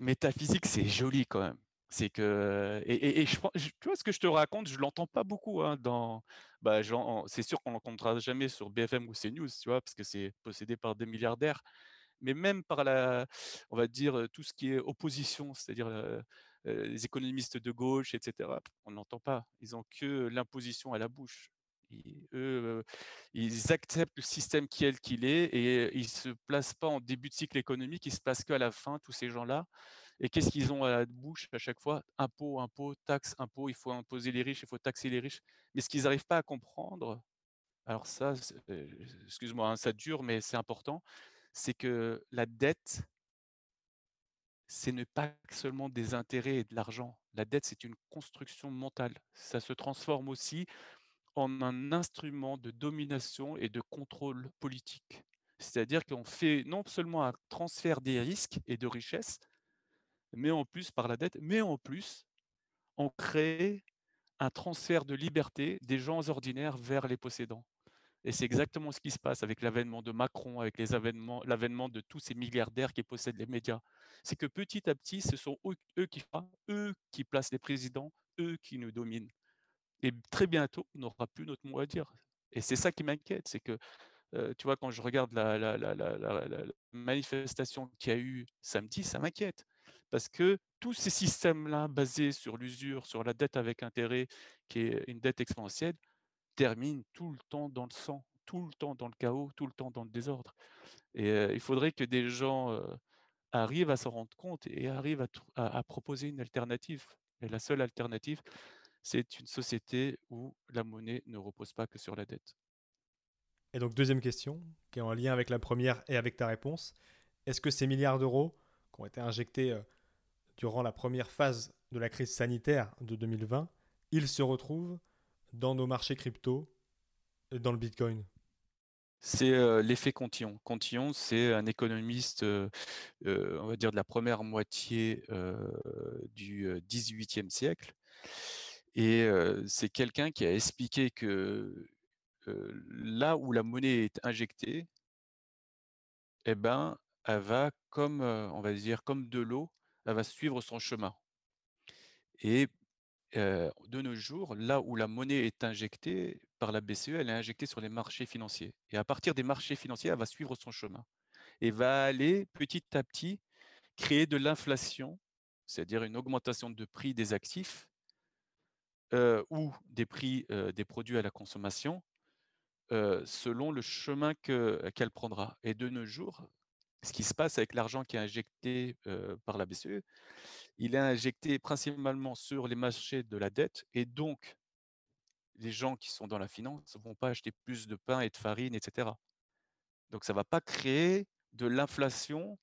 métaphysique, c'est joli quand même. C'est que et tu vois ce que je te raconte, je l'entends pas beaucoup hein, dans. Bah, c'est sûr qu'on l'entendra jamais sur BFM ou CNews, tu vois, parce que c'est possédé par des milliardaires. Mais même par on va dire, tout ce qui est opposition, c'est-à-dire les économistes de gauche, etc., on n'entend pas. Ils n'ont que l'imposition à la bouche. Ils acceptent le système qu'il est et ils ne se placent pas en début de cycle économique, ils se placent qu'à la fin, tous ces gens-là. Et qu'est-ce qu'ils ont à la bouche à chaque fois? Impôts, impôts, taxes, impôts, il faut imposer les riches, il faut taxer les riches. Mais ce qu'ils n'arrivent pas à comprendre, alors ça, excuse-moi, hein, ça dure, mais c'est important, c'est que la dette, ce n'est pas seulement des intérêts et de l'argent. La dette, c'est une construction mentale. Ça se transforme aussi en un instrument de domination et de contrôle politique. C'est-à-dire qu'on fait non seulement un transfert des risques et de richesses, mais en plus par la dette, mais en plus, on crée un transfert de liberté des gens ordinaires vers les possédants. Et c'est exactement ce qui se passe avec l'avènement de Macron, avec l'avènement de tous ces milliardaires qui possèdent les médias. C'est que petit à petit, ce sont eux qui placent les présidents, eux qui nous dominent. Et très bientôt, on n'aura plus notre mot à dire. Et c'est ça qui m'inquiète, c'est que, tu vois, quand je regarde la manifestation qu'il y a eu samedi, ça m'inquiète. Parce que tous ces systèmes-là, basés sur l'usure, sur la dette avec intérêt, qui est une dette exponentielle, termine tout le temps dans le sang, tout le temps dans le chaos, tout le temps dans le désordre. Et il faudrait que des gens arrivent à s'en rendre compte et arrivent à proposer une alternative. Et la seule alternative, c'est une société où la monnaie ne repose pas que sur la dette. Et donc, deuxième question, qui est en lien avec la première et avec ta réponse. Est-ce que ces milliards d'euros qui ont été injectés durant la première phase de la crise sanitaire de 2020, ils se retrouvent dans nos marchés crypto, dans le Bitcoin? C'est l'effet Cantillon. Cantillon, c'est un économiste, on va dire, de la première moitié du XVIIIe siècle. Et c'est quelqu'un qui a expliqué que là où la monnaie est injectée, eh ben, elle va, comme, on va dire, comme de l'eau, elle va suivre son chemin. Et de nos jours, là où la monnaie est injectée par la BCE, elle est injectée sur les marchés financiers. Et à partir des marchés financiers, elle va suivre son chemin et va aller petit à petit créer de l'inflation, c'est-à-dire une augmentation de prix des actifs ou des prix des produits à la consommation selon le chemin qu'elle prendra. Et de nos jours, ce qui se passe avec l'argent qui est injecté par la BCE, il est injecté principalement sur les marchés de la dette, et donc les gens qui sont dans la finance ne vont pas acheter plus de pain et de farine, etc. Donc ça ne va pas créer de l'inflation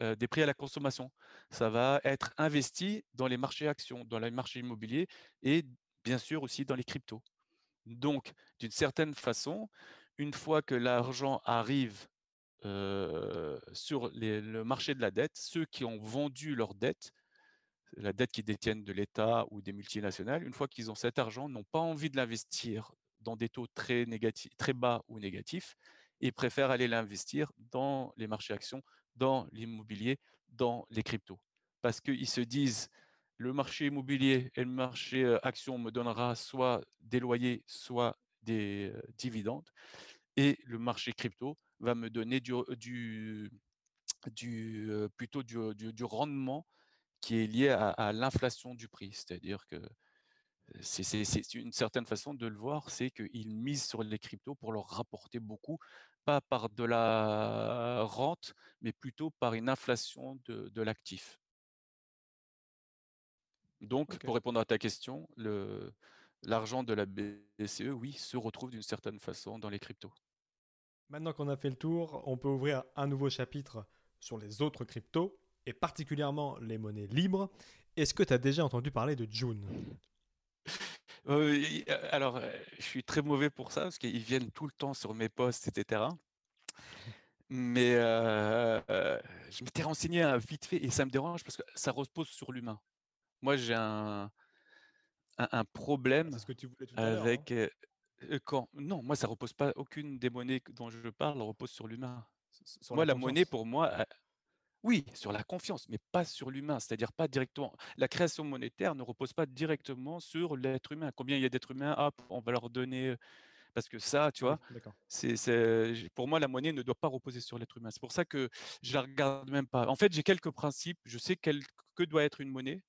des prix à la consommation. Ça va être investi dans les marchés actions, dans les marchés immobiliers et bien sûr aussi dans les cryptos. Donc d'une certaine façon, une fois que l'argent arrive sur le marché de la dette, ceux qui ont vendu leur dette, la dette qu'ils détiennent de l'État ou des multinationales, une fois qu'ils ont cet argent, n'ont pas envie de l'investir dans des taux très bas ou négatifs et préfèrent aller l'investir dans les marchés actions, dans l'immobilier, dans les cryptos. Parce qu'ils se disent, le marché immobilier et le marché actions me donnera soit des loyers, soit des dividendes, et le marché crypto va me donner plutôt du rendement qui est lié à l'inflation du prix. C'est-à-dire que c'est une certaine façon de le voir, c'est qu'ils misent sur les cryptos pour leur rapporter beaucoup, pas par de la rente, mais plutôt par une inflation de l'actif. Donc, okay. Pour répondre à ta question, l'argent de la BCE, oui, se retrouve d'une certaine façon dans les cryptos. Maintenant qu'on a fait le tour, on peut ouvrir un nouveau chapitre sur les autres cryptos et particulièrement les monnaies libres. Est-ce que tu as déjà entendu parler de June ? Alors, je suis très mauvais pour ça parce qu'ils viennent tout le temps sur mes posts, etc. Mais je m'étais renseigné vite fait et ça me dérange parce que ça repose sur l'humain. Moi, j'ai un problème avec... Non, moi, ça ne repose pas. Aucune des monnaies dont je parle repose sur l'humain. Sur moi, la monnaie, pour moi, oui, sur la confiance, mais pas sur l'humain. C'est-à-dire pas directement. La création monétaire ne repose pas directement sur l'être humain. Combien il y a d'êtres humains, hop, on va leur donner. Parce que ça, tu vois, c'est, pour moi, la monnaie ne doit pas reposer sur l'être humain. C'est pour ça que je ne la regarde même pas. En fait, j'ai quelques principes. Je sais que doit être une monnaie.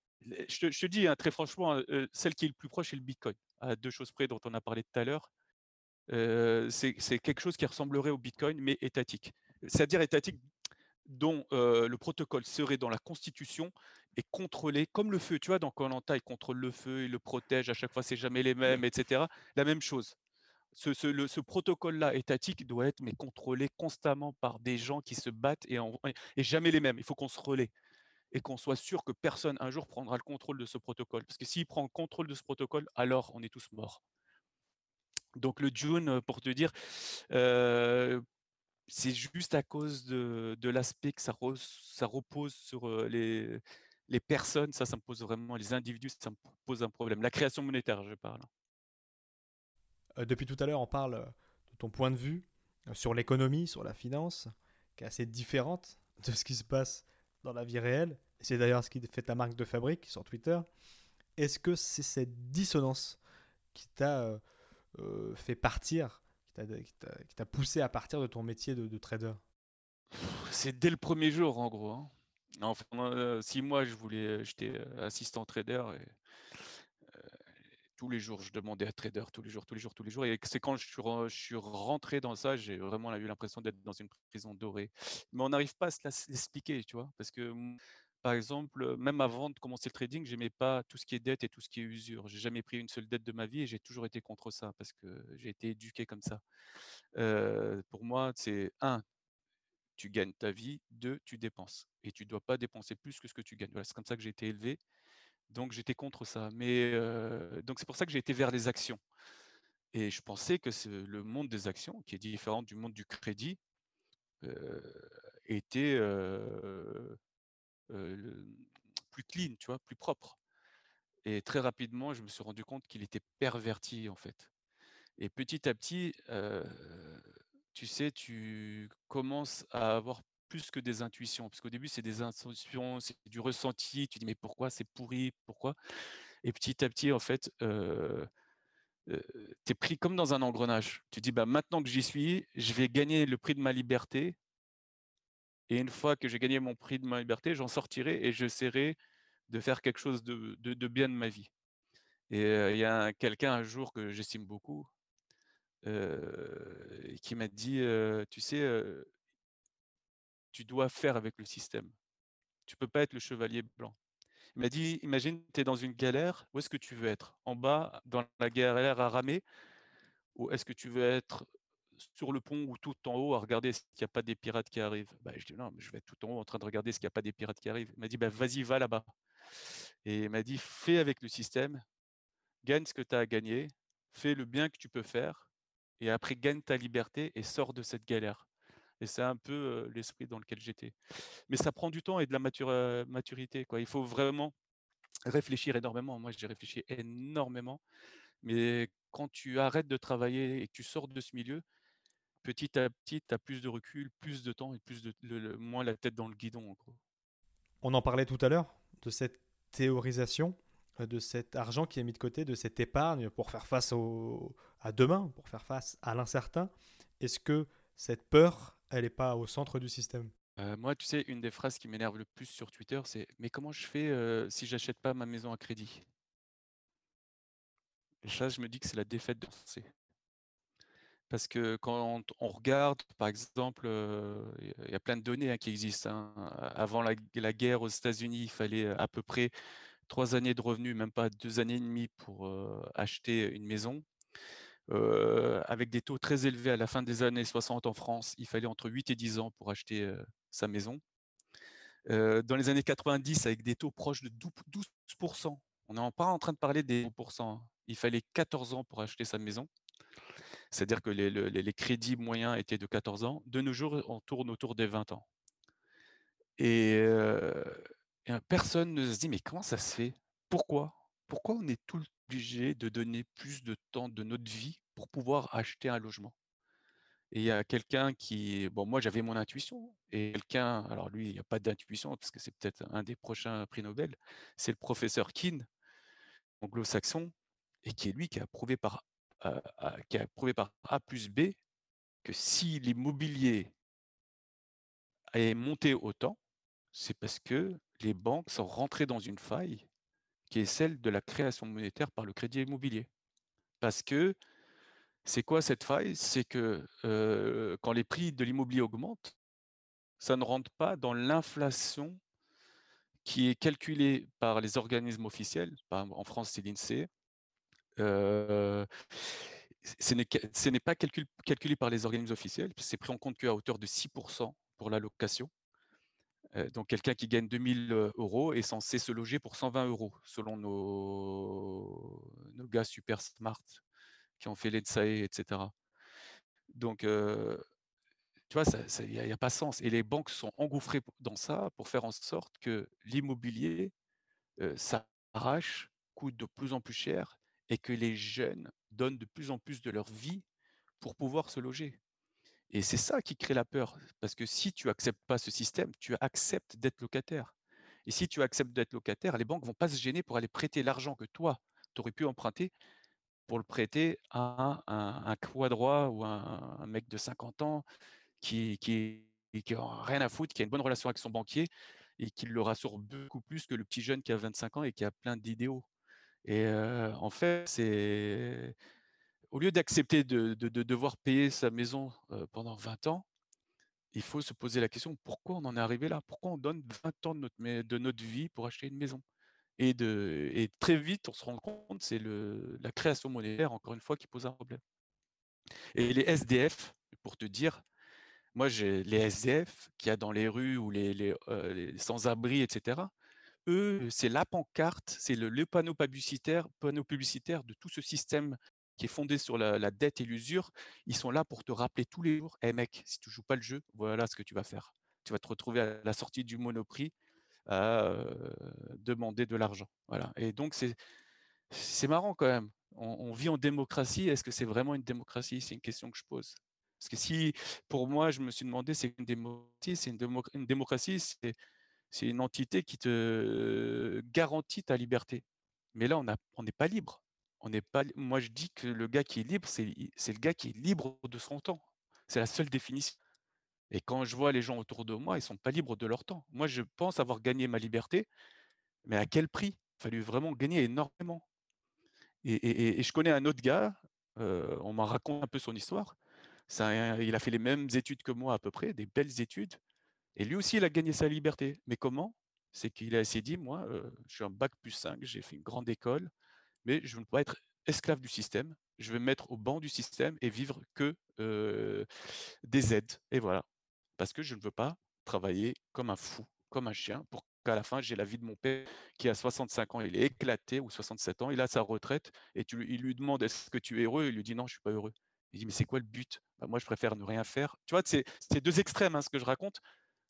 Je te dis hein, très franchement, celle qui est le plus proche, c'est le Bitcoin. À deux choses près dont on a parlé tout à l'heure, c'est quelque chose qui ressemblerait au Bitcoin, mais étatique. C'est-à-dire étatique dont le protocole serait dans la Constitution et contrôlé comme le feu. Tu vois, dans Koh-Lanta, ils contrôlent le feu, ils le protègent, à chaque fois, c'est jamais les mêmes, etc. La même chose. Ce protocole-là étatique doit être mais contrôlé constamment par des gens qui se battent et jamais les mêmes. Il faut qu'on se relaie. Et qu'on soit sûr que personne un jour prendra le contrôle de ce protocole. Parce que s'il prend le contrôle de ce protocole, alors on est tous morts. Donc le June, pour te dire, c'est juste à cause de l'aspect que ça repose sur les, les personnes, ça me pose vraiment, les individus, ça me pose un problème. La création monétaire, je parle. Depuis tout à l'heure, on parle de ton point de vue sur l'économie, sur la finance, qui est assez différente de ce qui se passe dans la vie réelle. C'est d'ailleurs ce qui fait ta marque de fabrique sur Twitter. Est-ce que c'est cette dissonance qui t'a fait partir, qui t'a poussé à partir de ton métier de trader? C'est dès le premier jour, en gros. Hein. Enfin, 6 mois, j'étais assistant trader et tous les jours, je demandais à trader, tous les jours. Et c'est quand je suis rentré dans ça, j'ai vraiment eu l'impression d'être dans une prison dorée. Mais on n'arrive pas à se l'expliquer, tu vois, parce que par exemple, même avant de commencer le trading, je n'aimais pas tout ce qui est dette et tout ce qui est usure. Je n'ai jamais pris une seule dette de ma vie et j'ai toujours été contre ça parce que j'ai été éduqué comme ça. Pour moi, c'est 1, tu gagnes ta vie, 2, tu dépenses. Et tu ne dois pas dépenser plus que ce que tu gagnes. Voilà, c'est comme ça que j'ai été élevé. Donc, j'étais contre ça. Mais donc c'est pour ça que j'ai été vers les actions. Et je pensais que le monde des actions, qui est différent du monde du crédit, était... plus clean, tu vois, plus propre. Et très rapidement, je me suis rendu compte qu'il était perverti, en fait. Et petit à petit, tu sais, tu commences à avoir plus que des intuitions. Parce qu'au début, c'est des intuitions, c'est du ressenti. Tu dis, mais pourquoi c'est pourri, pourquoi ? Et petit à petit, en fait, tu es pris comme dans un engrenage. Tu dis, bah, maintenant que j'y suis, je vais gagner le prix de ma liberté. Et une fois que j'ai gagné mon prix de ma liberté, j'en sortirai et j'essaierai de faire quelque chose de bien de ma vie. Et il y a quelqu'un un jour que j'estime beaucoup qui m'a dit, tu sais, tu dois faire avec le système. Tu ne peux pas être le chevalier blanc. Il m'a dit, imagine, tu es dans une galère, où est-ce que tu veux être ? En bas, dans la galère à ramer ? Ou est-ce que tu veux être sur le pont ou tout en haut à regarder s'il n'y a pas des pirates qui arrivent? Bah, je dis non, mais je vais être tout en haut en train de regarder s'il n'y a pas des pirates qui arrivent. Il m'a dit, bah, vas-y, va là-bas. Et il m'a dit, fais avec le système, gagne ce que tu as à gagner, fais le bien que tu peux faire, et après gagne ta liberté et sors de cette galère. Et c'est un peu l'esprit dans lequel j'étais. Mais ça prend du temps et de la maturité, quoi. Il faut vraiment réfléchir énormément. Moi, j'ai réfléchi énormément. Mais quand tu arrêtes de travailler et que tu sors de ce milieu, petit à petit, tu as plus de recul, plus de temps et moins la tête dans le guidon, en gros. On en parlait tout à l'heure, de cette théorisation, de cet argent qui est mis de côté, de cette épargne pour faire face à demain, pour faire face à l'incertain. Est-ce que cette peur, elle n'est pas au centre du système ? Moi, tu sais, une des phrases qui m'énerve le plus sur Twitter, c'est « Mais comment je fais si je n'achète pas ma maison à crédit ?» Et ça, je me dis que c'est la défaite de penser. Parce que quand on regarde, par exemple, il y a plein de données qui existent. Avant la guerre aux États-Unis, il fallait à peu près 3 années de revenus, même pas 2 années et demie pour acheter une maison. Avec des taux très élevés à la fin des années 60 en France, il fallait entre 8 et 10 ans pour acheter sa maison. Dans les années 90, avec des taux proches de 12%, on n'est pas en train de parler des 10%, il fallait 14 ans pour acheter sa maison. C'est-à-dire que les crédits moyens étaient de 14 ans. De nos jours, on tourne autour des 20 ans. Et personne ne se dit, mais comment ça se fait ? Pourquoi on est tout obligé de donner plus de temps de notre vie pour pouvoir acheter un logement ? Et il y a quelqu'un moi j'avais mon intuition, et quelqu'un, alors lui, il n'y a pas d'intuition, parce que c'est peut-être un des prochains prix Nobel, c'est le professeur Keane, anglo-saxon, et qui est lui qui a prouvé par A plus B que si l'immobilier est monté autant, c'est parce que les banques sont rentrées dans une faille qui est celle de la création monétaire par le crédit immobilier. Parce que c'est quoi cette faille ? C'est que quand les prix de l'immobilier augmentent, ça ne rentre pas dans l'inflation qui est calculée par les organismes officiels. Par exemple, en France, c'est l'INSEE. Ce n'est pas calculé par les organismes officiels, c'est pris en compte qu'à hauteur de 6% pour la location. Donc, quelqu'un qui gagne 2 000 € est censé se loger pour 120 € selon nos gars super smart qui ont fait l'ENSAE, etc. Donc, tu vois, il n'y a pas sens. Et les banques sont engouffrées dans ça pour faire en sorte que l'immobilier s'arrachent, coûtent de plus en plus cher et que les jeunes donnent de plus en plus de leur vie pour pouvoir se loger. Et c'est ça qui crée la peur, parce que si tu n'acceptes pas ce système, tu acceptes d'être locataire. Et si tu acceptes d'être locataire, les banques ne vont pas se gêner pour aller prêter l'argent que toi, tu aurais pu emprunter pour le prêter à un quadroit ou un mec de 50 ans qui n'a rien à foutre, qui a une bonne relation avec son banquier et qui le rassure beaucoup plus que le petit jeune qui a 25 ans et qui a plein d'idéaux. Et en fait, c'est… Au lieu d'accepter de devoir payer sa maison pendant 20 ans, il faut se poser la question pourquoi on en est arrivé là? Pourquoi on donne 20 ans de notre vie pour acheter une maison? Et très vite, on se rend compte, c'est la création monétaire, encore une fois, qui pose un problème. Et les SDF, pour te dire, moi, j'ai les SDF qu'il y a dans les rues ou les sans-abri, etc., eux, c'est la pancarte, c'est le panneau publicitaire de tout ce système qui est fondé sur la dette et l'usure. Ils sont là pour te rappeler tous les jours, hey mec, si tu ne joues pas le jeu, voilà ce que tu vas faire. Tu vas te retrouver à la sortie du Monoprix à demander de l'argent. Voilà. Et donc, c'est marrant quand même. On vit en démocratie. Est-ce que c'est vraiment une démocratie? C'est une question que je pose. Parce que si, pour moi, je me suis demandé, c'est une démocratie, c'est une entité qui te garantit ta liberté. Mais là, on n'est pas libre. On n'est pas, moi, je dis que le gars qui est libre, c'est le gars qui est libre de son temps. C'est la seule définition. Et quand je vois les gens autour de moi, ils ne sont pas libres de leur temps. Moi, je pense avoir gagné ma liberté, mais à quel prix? Il fallait vraiment gagner énormément. Et je connais un autre gars, on m'en raconte un peu son histoire. Il a fait les mêmes études que moi à peu près, des belles études. Et lui aussi, il a gagné sa liberté. Mais comment? C'est qu'il s'est dit, moi, je suis un bac plus 5, j'ai fait une grande école, mais je ne veux pas être esclave du système, je vais me mettre au banc du système et vivre que des aides. Et voilà, parce que je ne veux pas travailler comme un fou, comme un chien, pour qu'à la fin, j'ai la vie de mon père qui a 65 ans, il est éclaté, ou 67 ans, il a sa retraite, et il lui demande « Est-ce que tu es heureux ?» Il lui dit « Non, je ne suis pas heureux ». Il dit « Mais c'est quoi le but ?» Ben, moi, je préfère ne rien faire. Tu vois, c'est deux extrêmes, hein, ce que je raconte,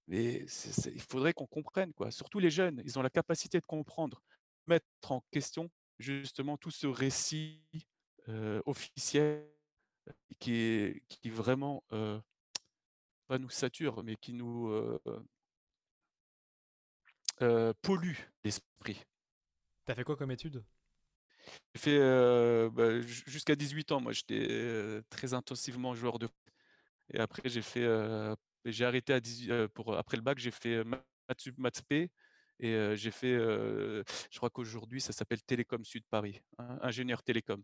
mais il faudrait qu'on comprenne, quoi. Surtout les jeunes, ils ont la capacité de comprendre, mettre en question justement tout ce récit officiel qui vraiment, pas nous sature, mais qui nous pollue l'esprit. Tu as fait quoi comme étude? J'ai fait jusqu'à 18 ans, moi j'étais très intensivement joueur de foot. Et après j'ai arrêté après le bac, j'ai fait maths sup, maths p. Et j'ai fait, je crois qu'aujourd'hui, ça s'appelle Télécom Sud Paris, hein, ingénieur télécom.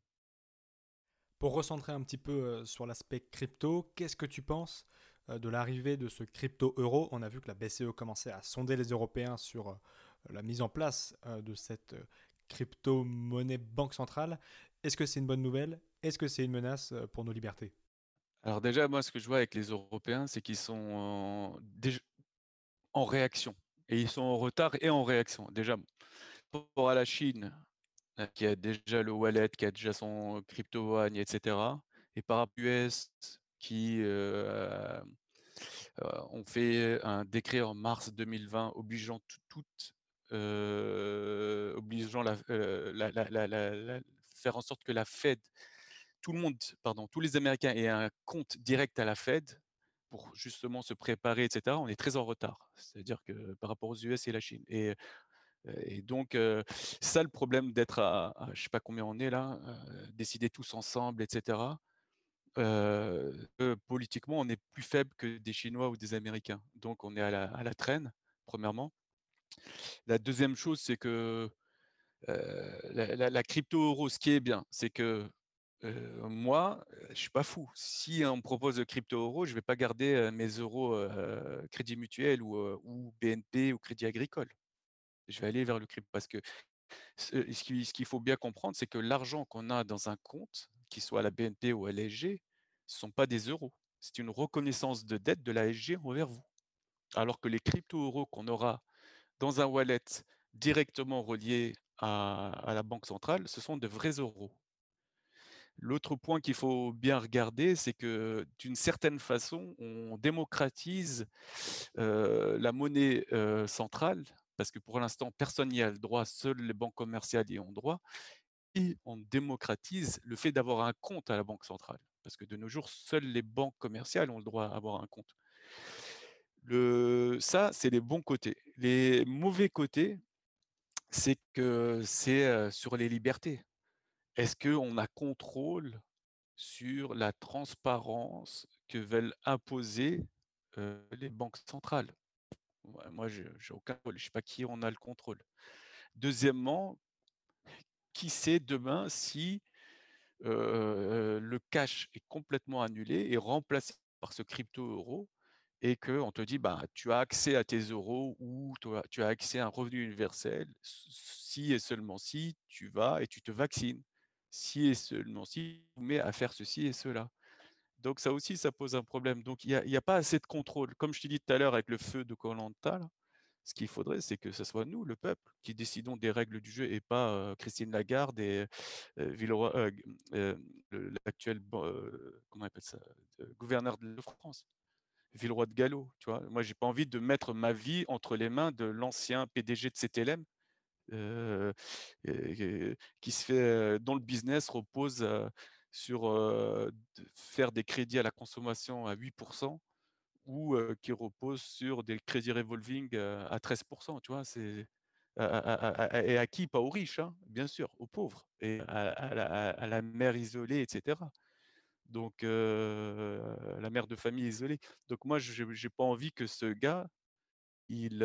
Pour recentrer un petit peu sur l'aspect crypto, qu'est-ce que tu penses de l'arrivée de ce crypto-euro? On a vu que la BCE commençait à sonder les Européens sur la mise en place de cette crypto-monnaie banque centrale. Est-ce que c'est une bonne nouvelle? Est-ce que c'est une menace pour nos libertés? Alors déjà, moi, ce que je vois avec les Européens, c'est qu'ils sont en réaction. Et ils sont en retard et en réaction. Déjà, par rapport à la Chine, qui a déjà le wallet, qui a déjà son crypto-one, etc. Et par rapport à l'US, qui ont fait un décret en mars 2020 obligeant faire en sorte que la Fed, tous les Américains aient un compte direct à la Fed, pour justement se préparer, etc., on est très en retard, c'est-à-dire que par rapport aux US et la Chine. Et donc, ça, le problème d'être à je ne sais pas combien on est là, décider tous ensemble, etc., politiquement, on est plus faible que des Chinois ou des Américains. Donc, on est à la traîne, premièrement. La deuxième chose, c'est que la crypto-euro, ce qui est bien, c'est que moi, je ne suis pas fou. Si on me propose le crypto-euro, je ne vais pas garder mes euros Crédit Mutuel ou BNP ou Crédit Agricole. Je vais aller vers le crypto parce que ce qu'il faut bien comprendre, c'est que l'argent qu'on a dans un compte, qu'il soit à la BNP ou à l'ASG, ce ne sont pas des euros. C'est une reconnaissance de dette de l'ASG envers vous. Alors que les crypto-euros qu'on aura dans un wallet directement relié à la Banque centrale, ce sont de vrais euros. L'autre point qu'il faut bien regarder, c'est que d'une certaine façon, on démocratise la monnaie centrale parce que pour l'instant, personne n'y a le droit, seules les banques commerciales y ont droit, et on démocratise le fait d'avoir un compte à la banque centrale, parce que de nos jours, seules les banques commerciales ont le droit à avoir un compte. Ça, c'est les bons côtés. Les mauvais côtés, c'est que c'est sur les libertés. Est-ce qu'on a contrôle sur la transparence que veulent imposer les banques centrales? Moi, je n'ai aucun contrôle. Je ne sais pas qui on a le contrôle. Deuxièmement, qui sait demain si le cash est complètement annulé et remplacé par ce crypto-euro, et qu'on te dit, bah, tu as accès à tes euros ou tu as accès à un revenu universel si et seulement si tu vas et tu te vaccines, si et seulement si tu mets à faire ceci et cela. Donc ça aussi, ça pose un problème. Donc il n'y a pas assez de contrôle. Comme je t'ai dit tout à l'heure avec le feu de Koh-Lanta, ce qu'il faudrait, c'est que ce soit nous, le peuple, qui décidons des règles du jeu et pas Christine Lagarde et Villeroy, l'actuel gouverneur de France. Villeroy de Gallo, tu vois. Moi, j'ai pas envie de mettre ma vie entre les mains de l'ancien PDG de Cetelem, qui se fait, dont le business repose sur faire des crédits à la consommation à 8%, ou qui repose sur des crédits revolving à 13%, tu vois. C'est et à qui? Pas aux riches, hein, bien sûr, aux pauvres et à la mère isolée, etc. Donc, la mère de famille isolée. Donc, moi, je n'ai pas envie que ce gars, il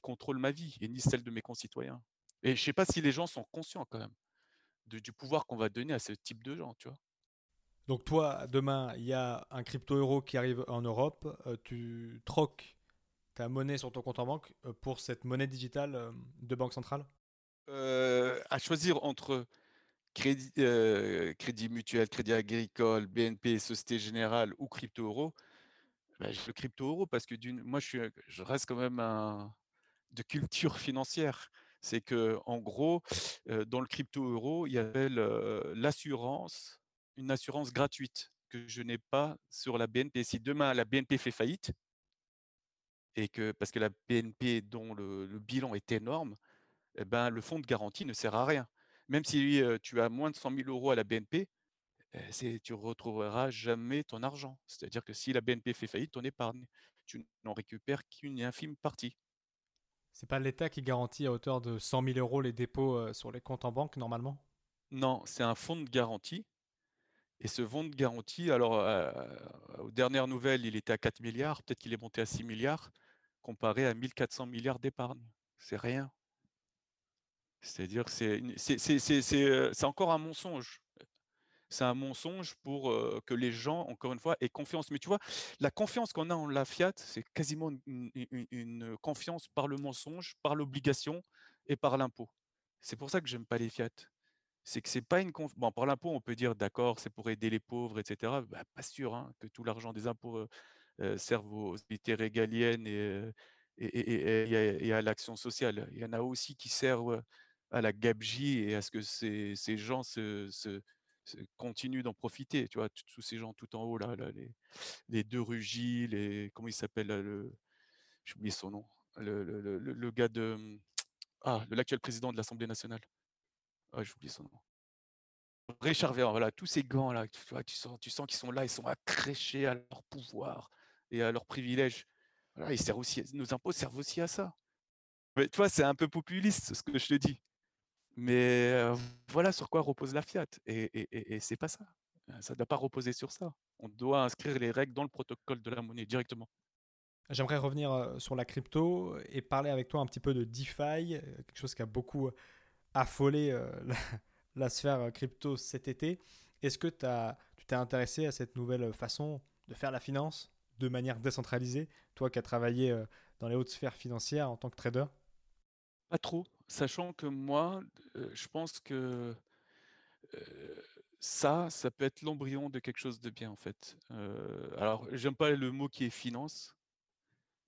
contrôle ma vie et ni celle de mes concitoyens. Et je ne sais pas si les gens sont conscients quand même du pouvoir qu'on va donner à ce type de gens, tu vois. Donc, toi, demain, il y a un crypto-euro qui arrive en Europe. Tu troques ta monnaie sur ton compte en banque pour cette monnaie digitale de banque centrale ? À choisir entre... Crédit Mutuel, Crédit Agricole, BNP, Société Générale ou Crypto Euro, ben, le Crypto Euro parce que moi je reste quand même de culture financière. C'est que en gros, dans le Crypto Euro, il y avait une assurance gratuite que je n'ai pas sur la BNP. Si demain la BNP fait faillite, parce que la BNP dont le bilan est énorme, eh ben, le fonds de garantie ne sert à rien. Même si tu as moins de 100 000 euros à la BNP, tu ne retrouveras jamais ton argent. C'est-à-dire que si la BNP fait faillite, ton épargne, tu n'en récupères qu'une infime partie. Ce n'est pas l'État qui garantit à hauteur de 100 000 euros les dépôts sur les comptes en banque, normalement? Non, c'est un fonds de garantie. Et ce fonds de garantie, alors, aux dernières nouvelles, il était à 4 milliards. Peut-être qu'il est monté à 6 milliards, comparé à 1 400 milliards d'épargne. C'est rien. C'est-à-dire que c'est encore un mensonge. C'est un mensonge pour que les gens, encore une fois, aient confiance. Mais tu vois, la confiance qu'on a en la fiat, c'est quasiment une confiance par le mensonge, par l'obligation et par l'impôt. C'est pour ça que j'aime pas les fiat. C'est que c'est pas une confiance. Bon, par l'impôt, on peut dire d'accord, c'est pour aider les pauvres, etc. Bah, pas sûr hein, que tout l'argent des impôts serve aux activités régaliennes et à l'action sociale. Il y en a aussi qui servent à la gabegie et à ce que ces gens continuent d'en profiter, tu vois, tous ces gens tout en haut, là les deux rugis, comment il s'appelle, j'ai oublié son nom, le gars de... Ah, l'actuel président de l'Assemblée nationale. Ah, j'ai oublié son nom. Richard Véron, voilà, tous ces gants-là, tu sens qu'ils sont là, ils sont accrochés à leur pouvoir et à leurs privilèges. Voilà, nos impôts servent aussi à ça. Mais, tu vois, c'est un peu populiste ce que je te dis. Mais voilà sur quoi repose la fiat. Et ce n'est pas ça. Ça ne doit pas reposer sur ça. On doit inscrire les règles dans le protocole de la monnaie directement. J'aimerais revenir sur la crypto et parler avec toi un petit peu de DeFi, quelque chose qui a beaucoup affolé la sphère crypto cet été. Est-ce que tu t'es intéressé à cette nouvelle façon de faire la finance de manière décentralisée, toi qui as travaillé dans les hautes sphères financières en tant que trader? Pas trop, sachant que moi, je pense que ça peut être l'embryon de quelque chose de bien en fait. Alors, j'aime pas le mot qui est finance,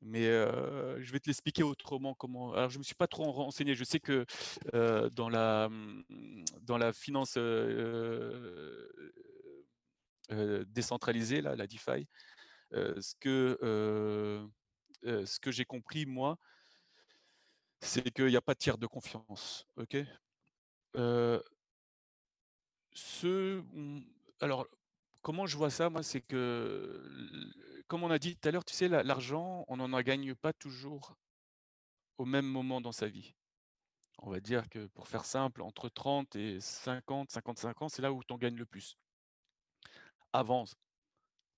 mais je vais te l'expliquer autrement comment. Alors, je me suis pas trop renseigné. Je sais que dans la finance décentralisée, là, la DeFi. Ce que j'ai compris, moi, c'est qu'il n'y a pas de tiers de confiance. Okay, alors, comment je vois ça, moi, c'est que, comme on a dit tout à l'heure, tu sais, l'argent, on n'en gagne pas toujours au même moment dans sa vie. On va dire que, pour faire simple, entre 30 et 50, 55 ans, c'est là où tu en gagnes le plus. Avant,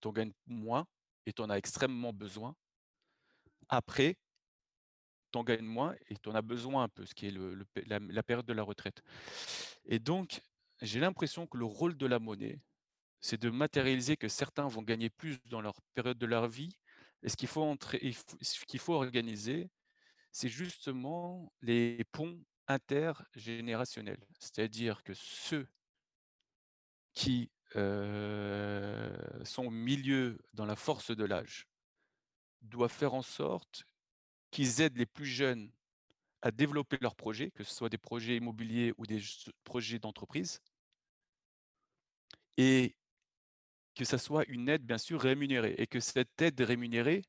tu en gagnes moins et tu en as extrêmement besoin. Après, tu en gagnes moins et tu en as besoin un peu, ce qui est la période de la retraite. Et donc, j'ai l'impression que le rôle de la monnaie, c'est de matérialiser que certains vont gagner plus dans leur période de leur vie. Et ce qu'il faut organiser, c'est justement les ponts intergénérationnels. C'est-à-dire que ceux qui sont au milieu dans la force de l'âge doivent faire en sorte qu'ils aident les plus jeunes à développer leurs projets, que ce soit des projets immobiliers ou des projets d'entreprise, et que ça soit une aide, bien sûr, rémunérée, et que cette aide rémunérée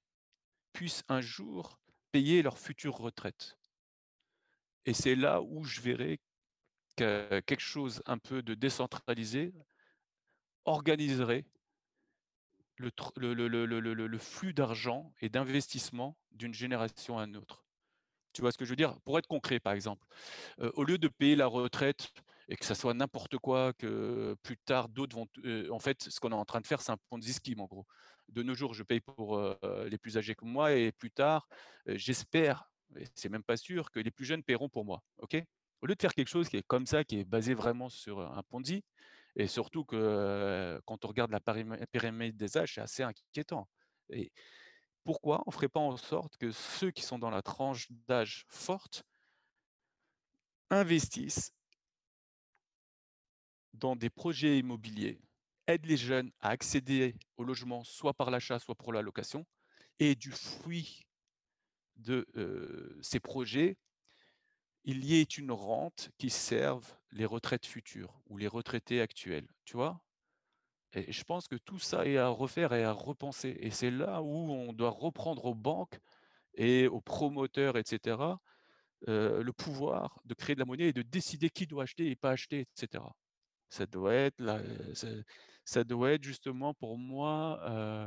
puisse un jour payer leur future retraite. Et c'est là où je verrai que quelque chose un peu de décentralisé organiserait le flux d'argent et d'investissement d'une génération à une autre. Tu vois ce que je veux dire? Pour être concret, par exemple, au lieu de payer la retraite et que ça soit n'importe quoi, que plus tard d'autres vont… en fait, ce qu'on est en train de faire, c'est un pont de ziskim, en gros. De nos jours, je paye pour les plus âgés que moi et plus tard, j'espère, et c'est même pas sûr, que les plus jeunes paieront pour moi. Okay, au lieu de faire quelque chose qui est comme ça, qui est basé vraiment sur un ponzi, et surtout que quand on regarde la pyramide des âges, c'est assez inquiétant. Et pourquoi on ne ferait pas en sorte que ceux qui sont dans la tranche d'âge forte investissent dans des projets immobiliers, aide les jeunes à accéder au logement, soit par l'achat, soit pour la location, et du fruit de ces projets, il y ait une rente qui serve les retraites futures ou les retraités actuels, tu vois? Et je pense que tout ça est à refaire et à repenser. Et c'est là où on doit reprendre aux banques et aux promoteurs, etc., le pouvoir de créer de la monnaie et de décider qui doit acheter et pas acheter, etc. Ça doit être, ça doit être justement pour moi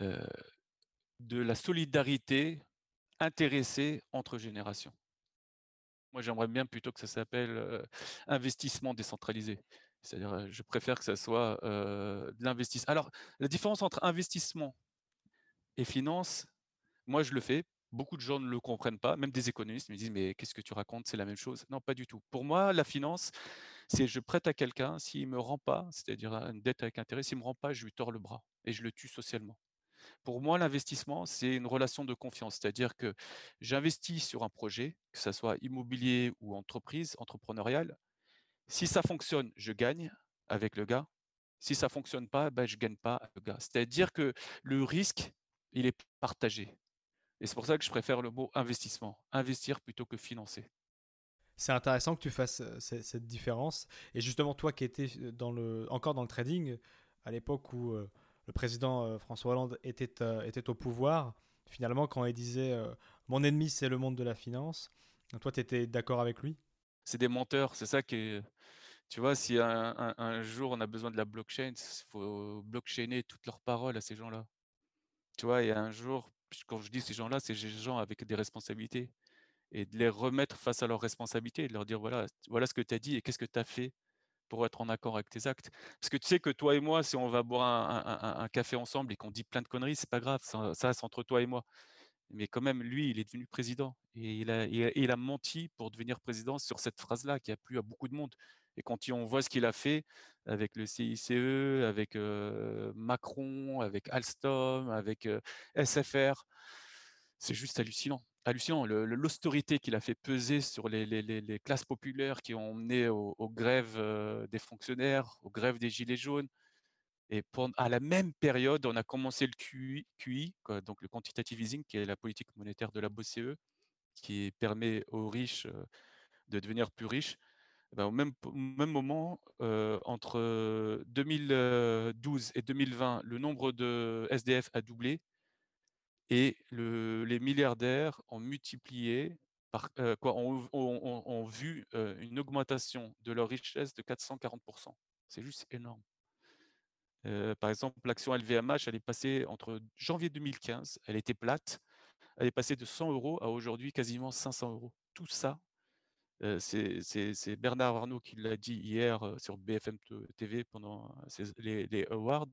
de la solidarité intéressée entre générations. Moi, j'aimerais bien plutôt que ça s'appelle investissement décentralisé. C'est-à-dire, je préfère que ça soit de l'investissement. Alors, la différence entre investissement et finance, moi, je le fais. Beaucoup de gens ne le comprennent pas. Même des économistes me disent « Mais qu'est-ce que tu racontes? C'est la même chose. » Non, pas du tout. Pour moi, la finance, c'est je prête à quelqu'un, s'il ne me rend pas, c'est-à-dire une dette avec intérêt, s'il ne me rend pas, je lui tords le bras et je le tue socialement. Pour moi, l'investissement, c'est une relation de confiance, c'est-à-dire que j'investis sur un projet, que ce soit immobilier ou entreprise, entrepreneuriale. Si ça fonctionne, je gagne avec le gars. Si ça ne fonctionne pas, ben, je ne gagne pas avec le gars. C'est-à-dire que le risque, il est partagé. Et c'est pour ça que je préfère le mot investissement, investir plutôt que financer. C'est intéressant que tu fasses cette différence. Et justement, toi qui étais encore dans le trading, à l'époque où le président François Hollande était au pouvoir, finalement, quand il disait « Mon ennemi, c'est le monde de la finance », toi, tu étais d'accord avec lui? C'est des menteurs, c'est ça qui est… Tu vois, si un jour on a besoin de la blockchain, il faut blockchainer toutes leurs paroles à ces gens-là. Tu vois, et un jour… Quand je dis ces gens-là, c'est des gens avec des responsabilités et de les remettre face à leurs responsabilités et de leur dire voilà ce que tu as dit et qu'est-ce que tu as fait pour être en accord avec tes actes. Parce que tu sais que toi et moi, si on va boire un café ensemble et qu'on dit plein de conneries, c'est pas grave, ça c'est entre toi et moi. Mais quand même, lui, il est devenu président et il a menti pour devenir président sur cette phrase-là qui a plu à beaucoup de monde. Et quand on voit ce qu'il a fait avec le CICE, avec Macron, avec Alstom, avec SFR, c'est juste hallucinant. Hallucinant, l'austérité qu'il a fait peser sur les classes populaires qui ont mené aux grèves des fonctionnaires, aux grèves des gilets jaunes. Et à la même période, on a commencé le QI, quoi, donc le quantitative easing, qui est la politique monétaire de la BCE, qui permet aux riches de devenir plus riches. Ben, au même moment, entre 2012 et 2020, le nombre de SDF a doublé et les milliardaires ont multiplié, ont vu une augmentation de leur richesse de 440%. C'est juste énorme. Par exemple, l'action LVMH, elle est passée entre janvier 2015, elle était plate, elle est passée de 100 € à aujourd'hui quasiment 500 €. Tout ça, c'est Bernard Arnault qui l'a dit hier sur BFM TV pendant les awards.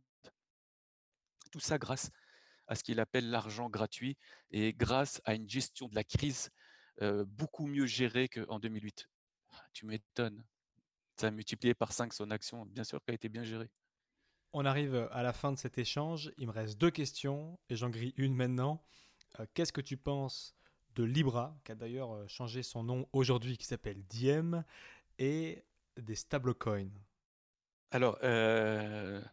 Tout ça grâce à ce qu'il appelle l'argent gratuit et grâce à une gestion de la crise beaucoup mieux gérée qu'en 2008. Tu m'étonnes. Ça a multiplié par 5 son action, bien sûr qu'elle a été bien gérée. On arrive à la fin de cet échange. Il me reste 2 questions et j'en grille une maintenant. Qu'est-ce que tu penses de Libra, qui a d'ailleurs changé son nom aujourd'hui, qui s'appelle Diem, et des stablecoins? Alors, il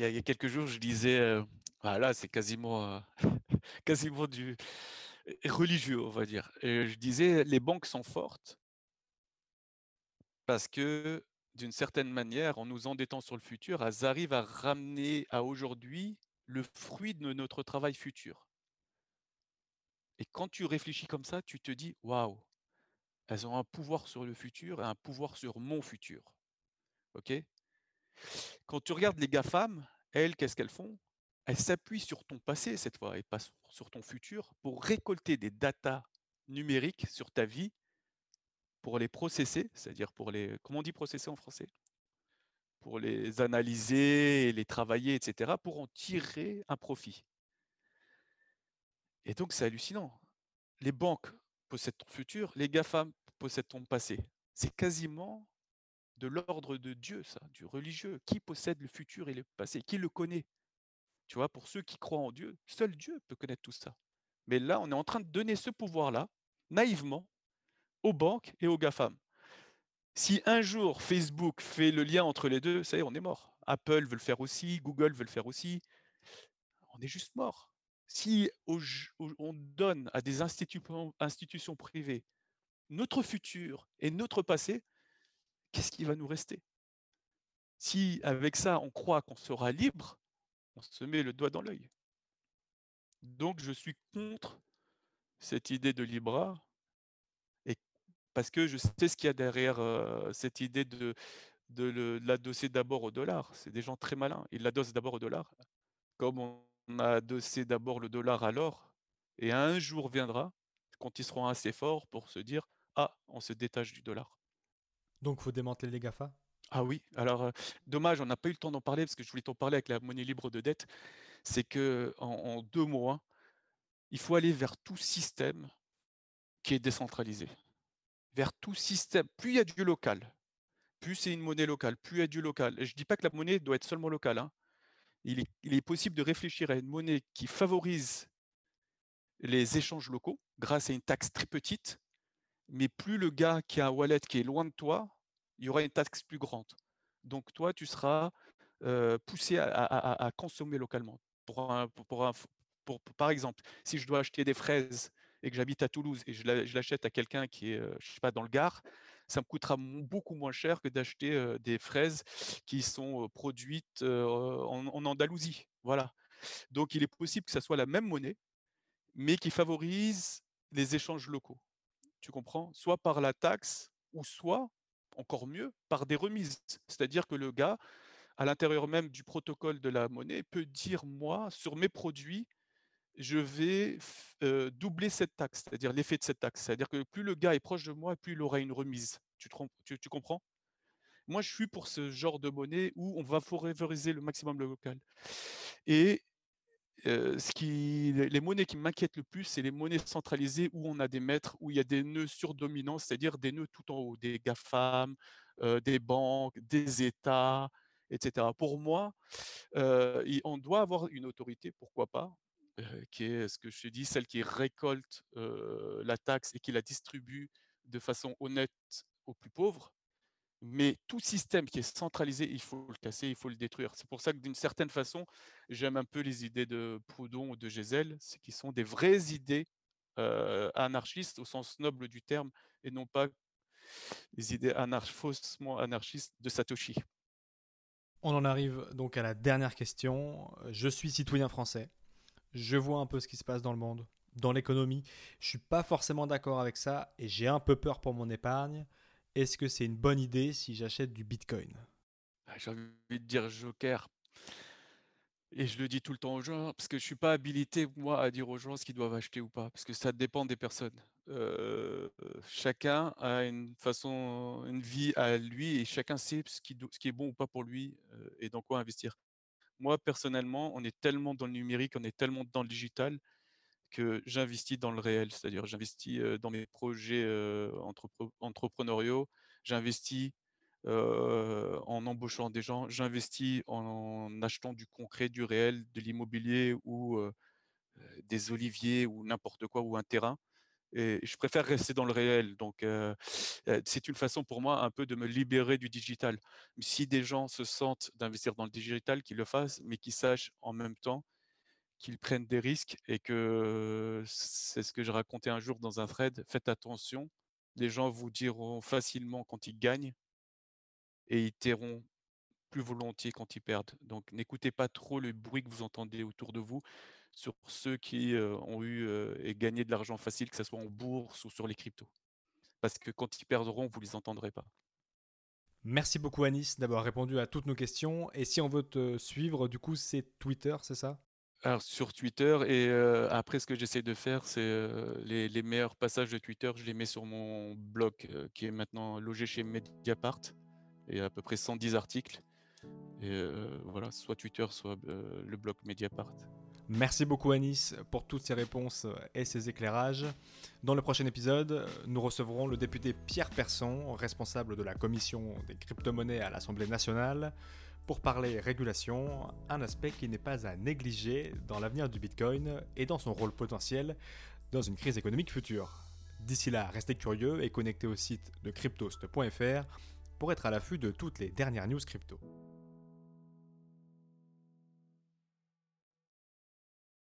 y a quelques jours, je disais, voilà, c'est quasiment du religieux, on va dire. Et je disais, les banques sont fortes parce que, d'une certaine manière, en nous endettant sur le futur, elles arrivent à ramener à aujourd'hui le fruit de notre travail futur. Et quand tu réfléchis comme ça, tu te dis « Waouh, elles ont un pouvoir sur le futur et un pouvoir sur mon futur. Okay » Quand tu regardes les GAFAM, elles, qu'est-ce qu'elles font? Elles s'appuient sur ton passé cette fois et pas sur ton futur pour récolter des datas numériques sur ta vie pour les processer, c'est-à-dire pour les… Comment on dit processer en français? Pour les analyser, les travailler, etc., pour en tirer un profit. Et donc, c'est hallucinant. Les banques possèdent ton futur, les GAFAM possèdent ton passé. C'est quasiment de l'ordre de Dieu, ça, du religieux. Qui possède le futur et le passé? Qui le connaît? Tu vois, pour ceux qui croient en Dieu, seul Dieu peut connaître tout ça. Mais là, on est en train de donner ce pouvoir-là, naïvement, aux banques et aux GAFAM. Si un jour Facebook fait le lien entre les deux, ça y est, on est mort. Apple veut le faire aussi, Google veut le faire aussi. On est juste mort. Si on donne à des institutions privées notre futur et notre passé, qu'est-ce qui va nous rester? Si avec ça, on croit qu'on sera libre, on se met le doigt dans l'œil. Donc, je suis contre cette idée de Libra. Parce que je sais ce qu'il y a derrière cette idée de l'adosser d'abord au dollar. C'est des gens très malins. Ils l'adossent d'abord au dollar. Comme on a adossé d'abord le dollar à l'or. Et un jour viendra, quand ils seront assez forts, pour se dire « Ah, on se détache du dollar ». Donc, il faut démanteler les GAFA? Ah oui. Alors, dommage, on n'a pas eu le temps d'en parler, parce que je voulais t'en parler avec la monnaie libre de dette. C'est qu'en 2 mois, il faut aller vers tout système qui est décentralisé. Vers tout système, plus il y a du local, plus c'est une monnaie locale, plus il y a du local. Je ne dis pas que la monnaie doit être seulement locale. Hein. Il est possible de réfléchir à une monnaie qui favorise les échanges locaux grâce à une taxe très petite, mais plus le gars qui a un wallet qui est loin de toi, il y aura une taxe plus grande. Donc toi, tu seras poussé à consommer localement. Par exemple, si je dois acheter des fraises et que j'habite à Toulouse et je l'achète à quelqu'un qui est, je sais pas, dans le Gard, ça me coûtera beaucoup moins cher que d'acheter des fraises qui sont produites en Andalousie. Voilà. Donc, il est possible que ça soit la même monnaie, mais qui favorise les échanges locaux. Tu comprends? Soit par la taxe, ou soit, encore mieux, par des remises. C'est-à-dire que le gars, à l'intérieur même du protocole de la monnaie, peut dire, moi, sur mes produits, je vais doubler cette taxe, c'est-à-dire l'effet de cette taxe. C'est-à-dire que plus le gars est proche de moi, plus il aura une remise. Tu comprends? Moi, je suis pour ce genre de monnaie où on va favoriser le maximum le local. Et les monnaies qui m'inquiètent le plus, c'est les monnaies centralisées où on a des maîtres, où il y a des nœuds surdominants, c'est-à-dire des nœuds tout en haut, des GAFAM, des banques, des États, etc. Pour moi, on doit avoir une autorité, pourquoi pas, qui est ce que je te dis, celle qui récolte la taxe et qui la distribue de façon honnête aux plus pauvres. Mais tout système qui est centralisé, il faut le casser, il faut le détruire. C'est pour ça que d'une certaine façon, j'aime un peu les idées de Proudhon ou de Gesell, qui sont des vraies idées anarchistes au sens noble du terme et non pas les idées faussement anarchistes de Satoshi. On en arrive donc à la dernière question. Je suis citoyen français. je vois un peu ce qui se passe dans le monde, dans l'économie. Je ne suis pas forcément d'accord avec ça et j'ai un peu peur pour mon épargne. Est-ce que c'est une bonne idée si j'achète du Bitcoin ? J'ai envie de dire joker. Et je le dis tout le temps aux gens, parce que je ne suis pas habilité, moi, à dire aux gens ce qu'ils doivent acheter ou pas, parce que ça dépend des personnes. Chacun a une façon, une vie à lui, et chacun sait ce qui est bon ou pas pour lui et dans quoi investir. Moi, personnellement, on est tellement dans le numérique, on est tellement dans le digital que j'investis dans le réel, c'est-à-dire j'investis dans mes projets entrepreneuriaux, j'investis en embauchant des gens, j'investis en achetant du concret, du réel, de l'immobilier ou des oliviers ou n'importe quoi ou un terrain. Et je préfère rester dans le réel. Donc, c'est une façon pour moi un peu de me libérer du digital. Si des gens se sentent d'investir dans le digital, qu'ils le fassent, mais qu'ils sachent en même temps qu'ils prennent des risques et que c'est ce que je racontais un jour dans un thread. Faites attention, les gens vous diront facilement quand ils gagnent et ils tairont plus volontiers quand ils perdent. Donc, n'écoutez pas trop le bruit que vous entendez autour de vous sur ceux qui ont eu et gagné de l'argent facile, que ce soit en bourse ou sur les cryptos. Parce que quand ils perdront, vous ne les entendrez pas. Merci beaucoup, Anis, d'avoir répondu à toutes nos questions. Et si on veut te suivre, du coup, c'est Twitter, c'est ça ? Alors, sur Twitter, et après, ce que j'essaie de faire, c'est les meilleurs passages de Twitter, je les mets sur mon blog qui est maintenant logé chez Mediapart. Et à peu près 110 articles. Et voilà, soit Twitter, soit le blog Mediapart. Merci beaucoup Anis pour toutes ces réponses et ces éclairages. Dans le prochain épisode, nous recevrons le député Pierre Persson, responsable de la commission des crypto-monnaies à l'Assemblée nationale, pour parler régulation, un aspect qui n'est pas à négliger dans l'avenir du Bitcoin et dans son rôle potentiel dans une crise économique future. D'ici là, restez curieux et connectez au site de cryptost.fr pour être à l'affût de toutes les dernières news crypto.